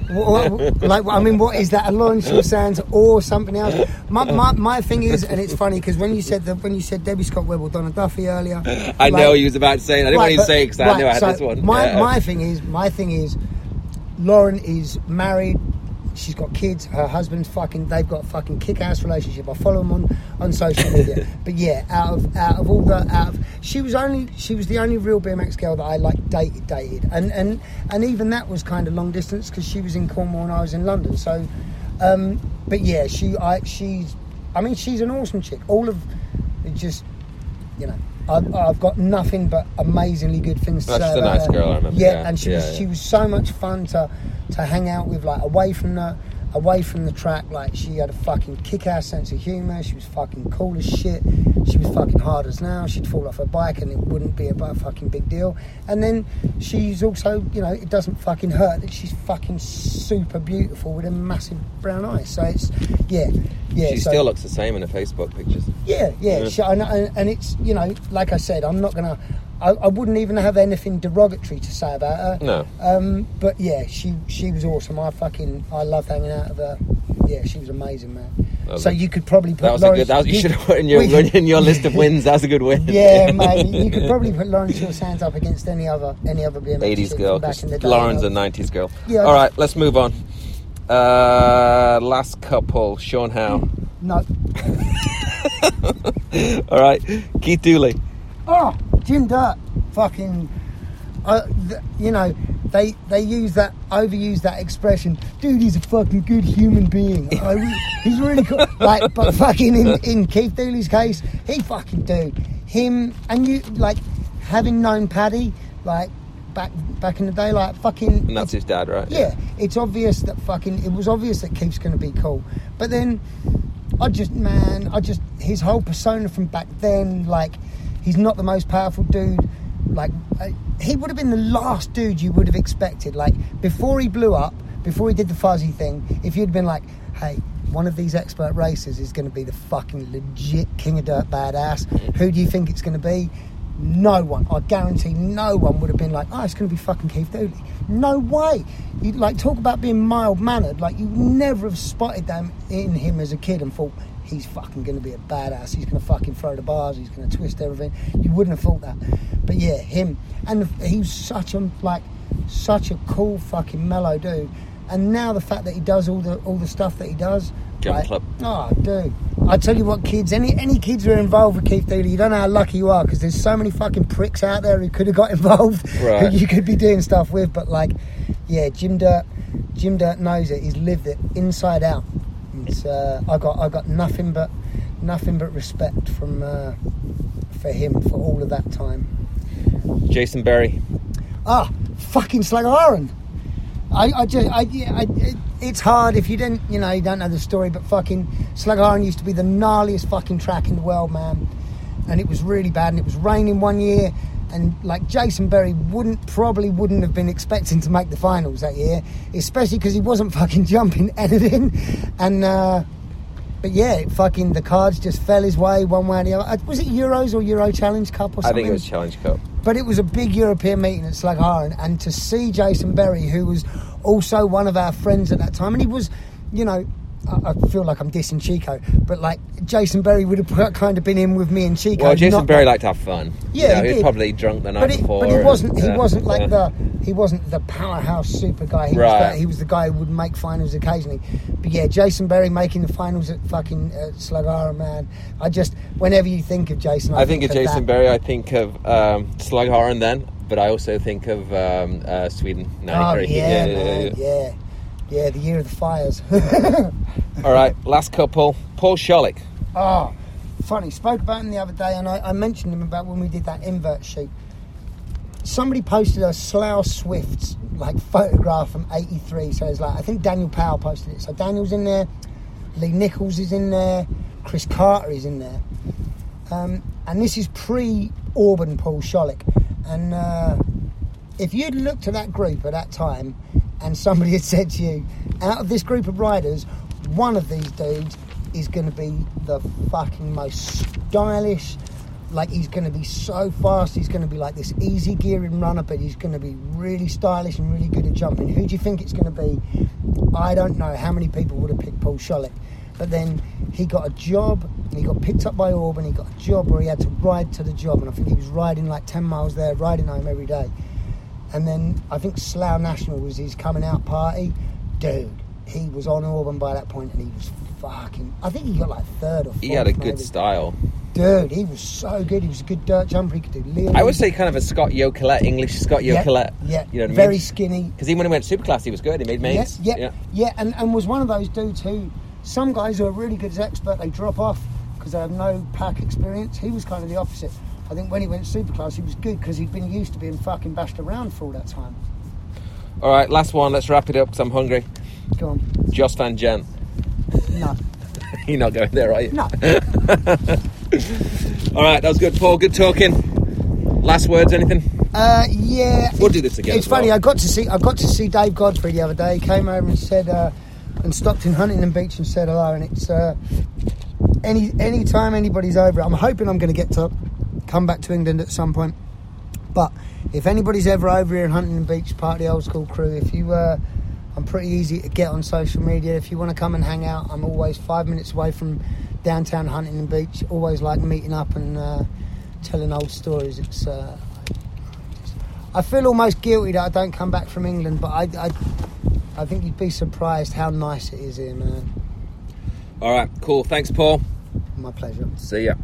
what, what, like I mean, what is that, a Lauren Shaw Sands or something else? My, my, my thing is, and it's funny because when you said the, when you said Debbie Scott Webb or Donna Duffy earlier, I like, know you was about to say it. I didn't right, want you to say it because right, I knew I had so this one. my, yeah. my thing is my thing is Lauren is married. She's got kids. Her husband's fucking... They've got a fucking kick-ass relationship. I follow them on, on social media. But yeah, out of out of all the... out of, she was only... She was the only real B M X girl that I, like, dated, dated. And and, and even that was kind of long distance because she was in Cornwall and I was in London. So... Um, but yeah, she... I she's... I mean, she's an awesome chick. All of... It just... You know... I've, I've got nothing but amazingly good things to say. That's a nice girl, I remember. Yeah, yeah. and she, yeah, was, yeah. she was so much fun to to hang out with, like, away from her. away from the track, like, she had a fucking kick-ass sense of humour. She was fucking cool as shit. She was fucking hard as nails. She'd fall off her bike and it wouldn't be a fucking big deal. And then she's also, you know, it doesn't fucking hurt that she's fucking super beautiful with a massive brown eye. So it's, yeah, yeah. She so, still looks the same in her Facebook pictures. Yeah, yeah. yeah. She, and, and it's, you know, like I said, I'm not going to... I, I wouldn't even have anything derogatory to say about her. No. Um, but yeah, she she was awesome. I fucking I loved hanging out with her. Yeah, she was amazing, man. Lovely. So you could probably put that was Lawrence, a good. That was, you, you should have put in your we, in your list of wins. That was a good win. Yeah, mate. You could probably put Lawrence Hill's hands up against any other any other B M X eighties girl. Back in the day, Lauren's a nineties girl. Yeah. All right, let's move on. Uh, last couple, Sean Howe. No. All right, Keith Dooley. Oh. Jim Dirt, fucking, uh, th- you know, they they use that, overuse that expression, dude, he's a fucking good human being. I, he's really cool. Like, but fucking in, in Keith Dooley's case, he fucking, dude, him, and you, like, having known Paddy, like, back back in the day, like, fucking. And that's his dad, right? Yeah, yeah. It's obvious that fucking, it was obvious that Keith's going to be cool. But then, I just, man, I just, his whole persona from back then, like, he's not the most powerful dude. Like, uh, he would have been the last dude you would have expected. Like, before he blew up, before he did the fuzzy thing, if you'd been like, hey, one of these expert racers is going to be the fucking legit King of Dirt badass. Who do you think it's going to be? No one. I guarantee no one would have been like, oh, it's going to be fucking Keith Dooley. No way. You like, talk about being mild-mannered. Like, you never have spotted them in him as a kid and thought, he's fucking going to be a badass. He's going to fucking throw the bars. He's going to twist everything. You wouldn't have thought that. But yeah, him. And he was such a, like, such a cool fucking mellow dude. And now the fact that he does all the all the stuff that he does. Jump like, club. Oh, dude. I tell you what, kids, any any kids who are involved with Keith Dooley, you don't know how lucky you are because there's so many fucking pricks out there who could have got involved, right, who you could be doing stuff with. But, like, yeah, Jim Dirt, Jim Dirt knows it. He's lived it inside out. It's, uh, I got I got nothing but nothing but respect from uh, for him for all of that time. Jason Berry. Ah, fucking Slag Iron. I I just I, I it's hard if you didn't you know you don't know the story, but fucking Slag Iron used to be the gnarliest fucking track in the world, man, and it was really bad and it was raining one year. And, like, Jason Berry wouldn't, probably wouldn't have been expecting to make the finals that year, especially because he wasn't fucking jumping anything. And, uh, but yeah, it fucking, the cards just fell his way one way or the other. Was it Euros or Euro Challenge Cup or something? I think it was Challenge Cup. But it was a big European meeting at Slagharan, and to see Jason Berry, who was also one of our friends at that time, and he was, you know, I feel like I'm dissing Chico, but like Jason Berry would have kind of been in with me and Chico. Well, Jason Berry liked to have fun. Yeah, you know, he, he was probably drunk the night but it, before. But he wasn't. And, he uh, wasn't like yeah. the. He wasn't the powerhouse super guy. He, right. was the, he was the guy who would make finals occasionally. But yeah, Jason Berry making the finals at fucking uh, Slughara, man. I just whenever you think of Jason, I, I think, think of Jason that. Berry. I think of um, Slughara, and then, but I also think of um, uh, Sweden ninety-three. Oh yeah, yeah, man, yeah. yeah. Yeah, the year of the fires. All right, last couple. Paul Shollick. Oh, funny. Spoke about him the other day, and I, I mentioned him about when we did that invert shoot. Somebody posted a Slough Swifts, like, photograph from eighty-three. So it's like, I think Daniel Powell posted it. So Daniel's in there. Lee Nichols is in there. Chris Carter is in there. Um, and this is pre-Auburn Paul Shollick. And uh, if you'd looked at that group at that time... and somebody had said to you, out of this group of riders, one of these dudes is going to be the fucking most stylish. Like, he's going to be so fast. He's going to be like this easy gearing runner, but he's going to be really stylish and really good at jumping. Who do you think it's going to be? I don't know how many people would have picked Paul Shollick. But then he got a job, and he got picked up by Auburn. He got a job where he had to ride to the job. And I think he was riding like ten miles there, riding home every day. And then I think Slough National was his coming out party. Dude, he was on Auburn by that point and he was fucking... I think he got like third or fourth. He had a maybe. good style. Dude, he was so good. He was a good dirt jumper. He could do Leon. I would say kind of a Scott Yokelette, English Scott Yokelette. Yeah, yeah. You know what I mean? Very skinny. Because even when he went Superclass, he was good. He made mains. Yeah, yeah, yeah. yeah. And, and was one of those dudes who... Some guys who are really good as expert, they drop off because they have no pack experience. He was kind of the opposite. I think when he went Superclass, he was good because he'd been used to being fucking bashed around for all that time. All right, last one. Let's wrap it up because I'm hungry. Go on. Jos van Jan. No. You're not going there, are you? No. All right, that was good, Paul. Good talking. Last words, anything? Uh, yeah. We'll do this again. It's funny. Well. I got to see. I got to see Dave Godfrey the other day. He came over and said, uh, and stopped in Huntington Beach and said hello. And it's uh, any any time anybody's over, I'm hoping I'm going to get to come back to England at some point. But if anybody's ever over here in Huntington Beach, part of the old school crew, if you, uh, I'm pretty easy to get on social media. If you want to come and hang out, I'm always five minutes away from downtown Huntington Beach. Always like meeting up and uh, telling old stories. It's uh, I feel almost guilty that I don't come back from England, but I, I, I think you'd be surprised how nice it is here, man. All right, cool. Thanks, Paul. My pleasure. See ya.